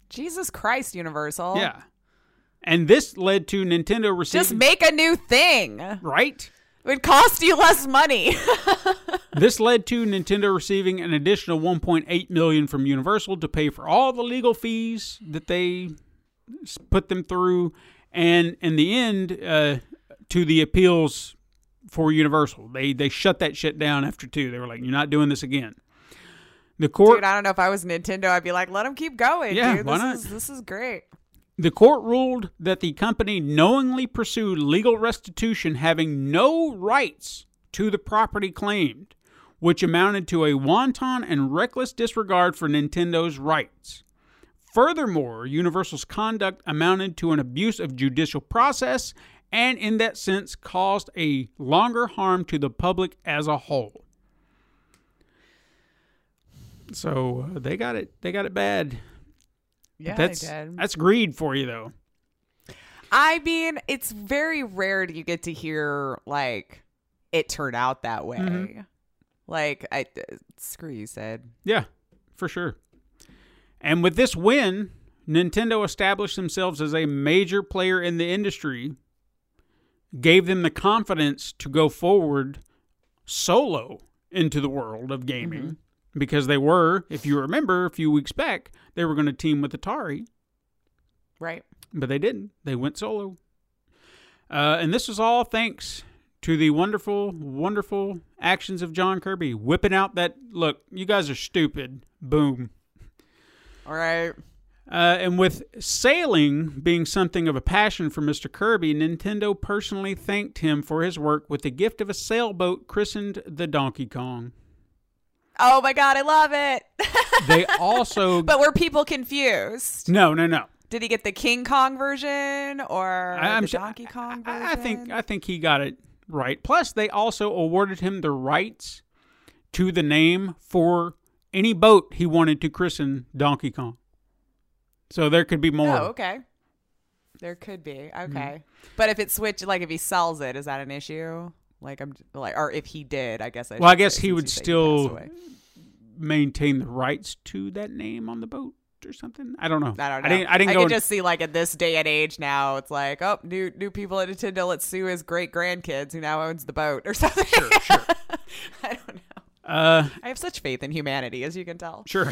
Jesus Christ, Universal. Yeah. And this led to Nintendo receiving... Just make a new thing. Right? It would cost you less money. This led to Nintendo receiving an additional one point eight million dollars from Universal to pay for all the legal fees that they put them through. And in the end, uh, to the appeals for Universal. They, they shut that shit down after two. They were like, you're not doing this again. The court, dude, I don't know if I was Nintendo, I'd be like, let them keep going, yeah, dude. Why this not? Is, this is great. The court ruled that the company knowingly pursued legal restitution having no rights to the property claimed, which amounted to a wanton and reckless disregard for Nintendo's rights. Furthermore, Universal's conduct amounted to an abuse of judicial process and in that sense caused a longer harm to the public as a whole. So uh, they got it. They got it bad. Yeah, that's, they did. That's greed for you, though. I mean, it's very rare you get to hear like it turned out that way. Mm-hmm. Like, I screw you, said. Yeah, for sure. And with this win, Nintendo established themselves as a major player in the industry, gave them the confidence to go forward solo into the world of gaming. Mm-hmm. Because they were, if you remember, a few weeks back, they were going to team with Atari. Right. But they didn't. They went solo. Uh, and this was all thanks to the wonderful, wonderful actions of John Kirby. Whipping out that, look, you guys are stupid. Boom. All right. Uh, and with sailing being something of a passion for Mister Kirby, Nintendo personally thanked him for his work with the gift of a sailboat christened the Donkey Kong. Oh my God, I love it. They also... But were people confused? No, no, no. Did he get the King Kong version or I'm the Donkey sh- Kong version? I think, I think he got it right. Plus, they also awarded him the rights to the name for any boat he wanted to christen Donkey Kong. So there could be more. Oh, okay. There could be. Okay. Mm-hmm. But if it switched, like if he sells it, is that an issue? Like I'm like, or if he did, I guess. I well, I guess he would still maintain the rights to that name on the boat or something. I don't know. I don't know. I didn't. I didn't I go can just see like at this day and age now, it's like, oh, new new people at Nintendo. Let's sue his great grandkids who now owns the boat or something. Sure, sure. I don't know. Uh, I have such faith in humanity, as you can tell. Sure.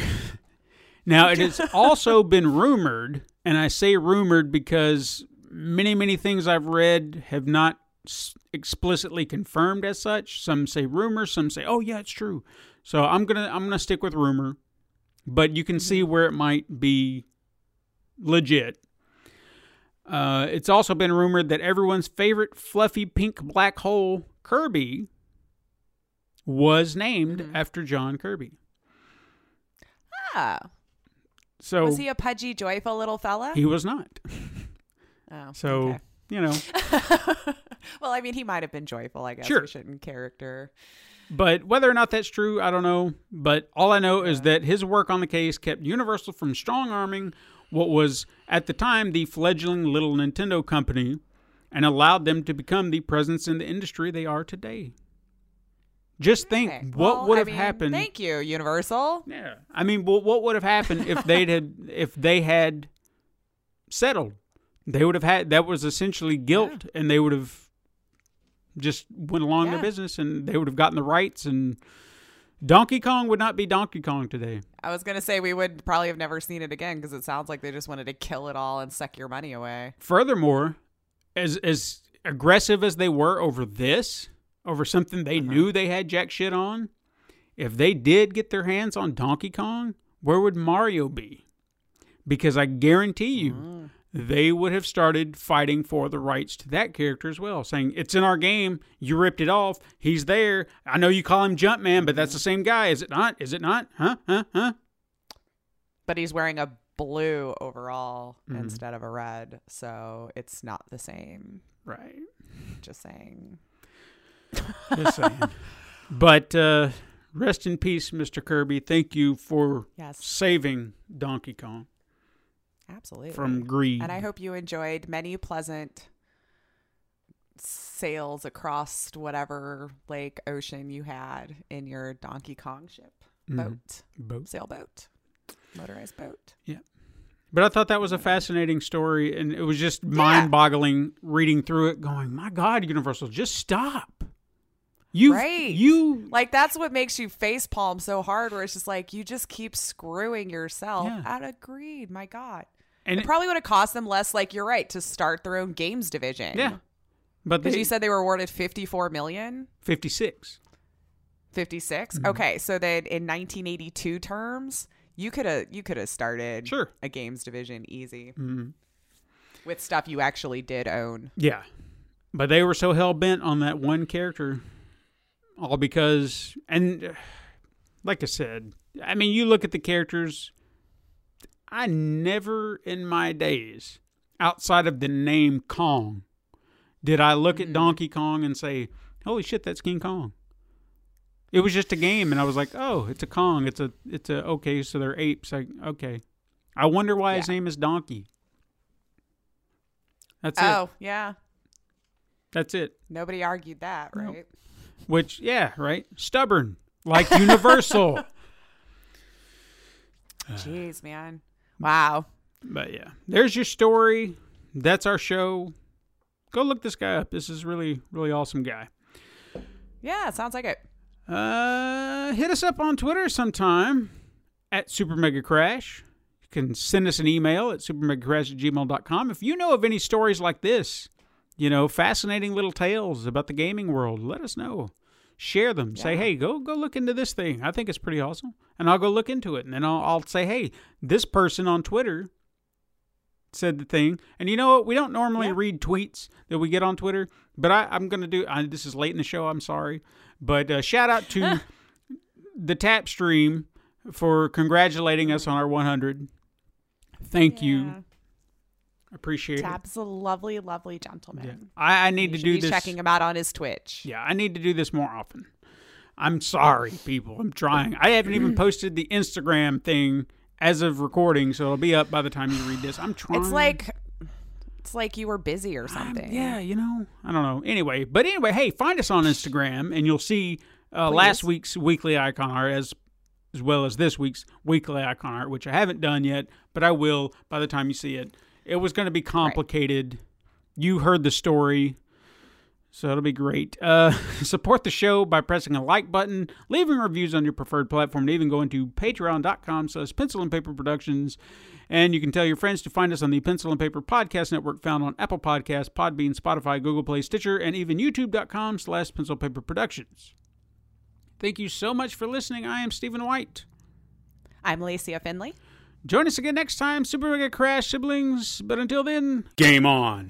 Now it has also been rumored, and I say rumored because many many things I've read have not explicitly confirmed as such. Some say rumor, some say, oh yeah, it's true. So I'm gonna I'm gonna stick with rumor, but you can see where it might be legit. Uh, it's also been rumored that everyone's favorite fluffy pink black hole, Kirby, was named mm-hmm. after John Kirby. Ah. So was he a pudgy, joyful little fella? He was not. Oh. So. Okay. You know. Well, I mean, he might have been joyful, I guess. Sure. In character. But whether or not that's true, I don't know. But all I know yeah. is that his work on the case kept Universal from strong-arming what was, at the time, the fledgling little Nintendo company and allowed them to become the presence in the industry they are today. Just okay. think well, what would I have mean, happened. Thank you, Universal. Yeah. I mean, well, what would have happened if they'd had, if they had settled? They would have had, that was essentially guilt, yeah. and they would have just went along yeah. their business, and they would have gotten the rights, and Donkey Kong would not be Donkey Kong today. I was going to say we would probably have never seen it again, because it sounds like they just wanted to kill it all and suck your money away. Furthermore, as as aggressive as they were over this, over something they uh-huh. knew they had jack shit on, if they did get their hands on Donkey Kong, where would Mario be? Because I guarantee you... Mm. They would have started fighting for the rights to that character as well, saying, it's in our game, you ripped it off, he's there. I know you call him Jumpman, but that's the same guy, is it not? Is it not? Huh? Huh? Huh? But he's wearing a blue overall mm-hmm. instead of a red, so it's not the same. Right. Just saying. Just saying. But uh, rest in peace, Mister Kirby. Thank you for yes. saving Donkey Kong. Absolutely. From greed. And I hope you enjoyed many pleasant sails across whatever lake, ocean you had in your Donkey Kong ship. Boat. Mm. Boat. Sailboat. Motorized boat. Yeah. But I thought that was a fascinating story, and it was just mind-boggling yeah. reading through it, going, my God, Universal, just stop. You, right. you, like, that's what makes you facepalm so hard, where it's just like, you just keep screwing yourself yeah. out of greed. My God. And it, it probably would have cost them less, like, you're right, to start their own games division. Yeah. But because you said they were awarded fifty-four million dollars? fifty-six. fifty-six? Mm-hmm. Okay. So then in nineteen eighty-two terms, you could have you could have started sure. a games division easy mm-hmm. with stuff you actually did own. Yeah. But they were so hell-bent on that one character, all because, and like I said, I mean, you look at the characters, I never in my days, outside of the name Kong, did I look mm-hmm. at Donkey Kong and say, holy shit, that's King Kong. It was just a game, and I was like, "Oh, it's a Kong. It's a, it's a okay. So they're apes. Like, okay, I wonder why yeah. his name is Donkey. That's oh, it. Oh, yeah. That's it. Nobody argued that, right? Nope. Which, yeah, right. Stubborn, like Universal. Jeez, man. Wow. But yeah, there's your story. That's our show. Go look this guy up. This is really, really awesome guy. Yeah, sounds like it. Uh, hit us up on Twitter sometime at Super Mega Crash. You can send us an email at supermegacrash at gmail dot com. If you know of any stories like this, you know, fascinating little tales about the gaming world, let us know. Share them. Yeah. Say, hey, go go look into this thing. I think it's pretty awesome. And I'll go look into it. And then I'll, I'll say, hey, this person on Twitter said the thing. And you know what? We don't normally yeah. read tweets that we get on Twitter, but I, I'm going to do, I, this is late in the show, I'm sorry. But uh, shout out to the Tap Stream for congratulating us on our one hundred. Thank yeah. you. Appreciate Tap's it. Tap's a lovely, lovely gentleman. Yeah. I, I need to do this. Checking him out on his Twitch. Yeah, I need to do this more often. I'm sorry, people. I'm trying. I haven't even posted the Instagram thing as of recording, so it'll be up by the time you read this. I'm trying. It's like... It's like you were busy or something. Um, yeah, you know, I don't know. Anyway, but anyway, hey, find us on Instagram and you'll see uh, last week's weekly icon art as as well as this week's weekly icon art, which I haven't done yet, but I will by the time you see it. It was going to be complicated. Right. You heard the story, so it'll be great. Uh, support the show by pressing a like button, leaving reviews on your preferred platform, and even going to patreon.com slash pencil and paper productions. And you can tell your friends to find us on the Pencil and Paper Podcast Network, found on Apple Podcasts, Podbean, Spotify, Google Play, Stitcher, and even YouTube.com slash Pencil Paper Productions. Thank you so much for listening. I am Steven White. I'm Lacey Finley. Join us again next time, Super Mega Crash siblings. But until then, game on.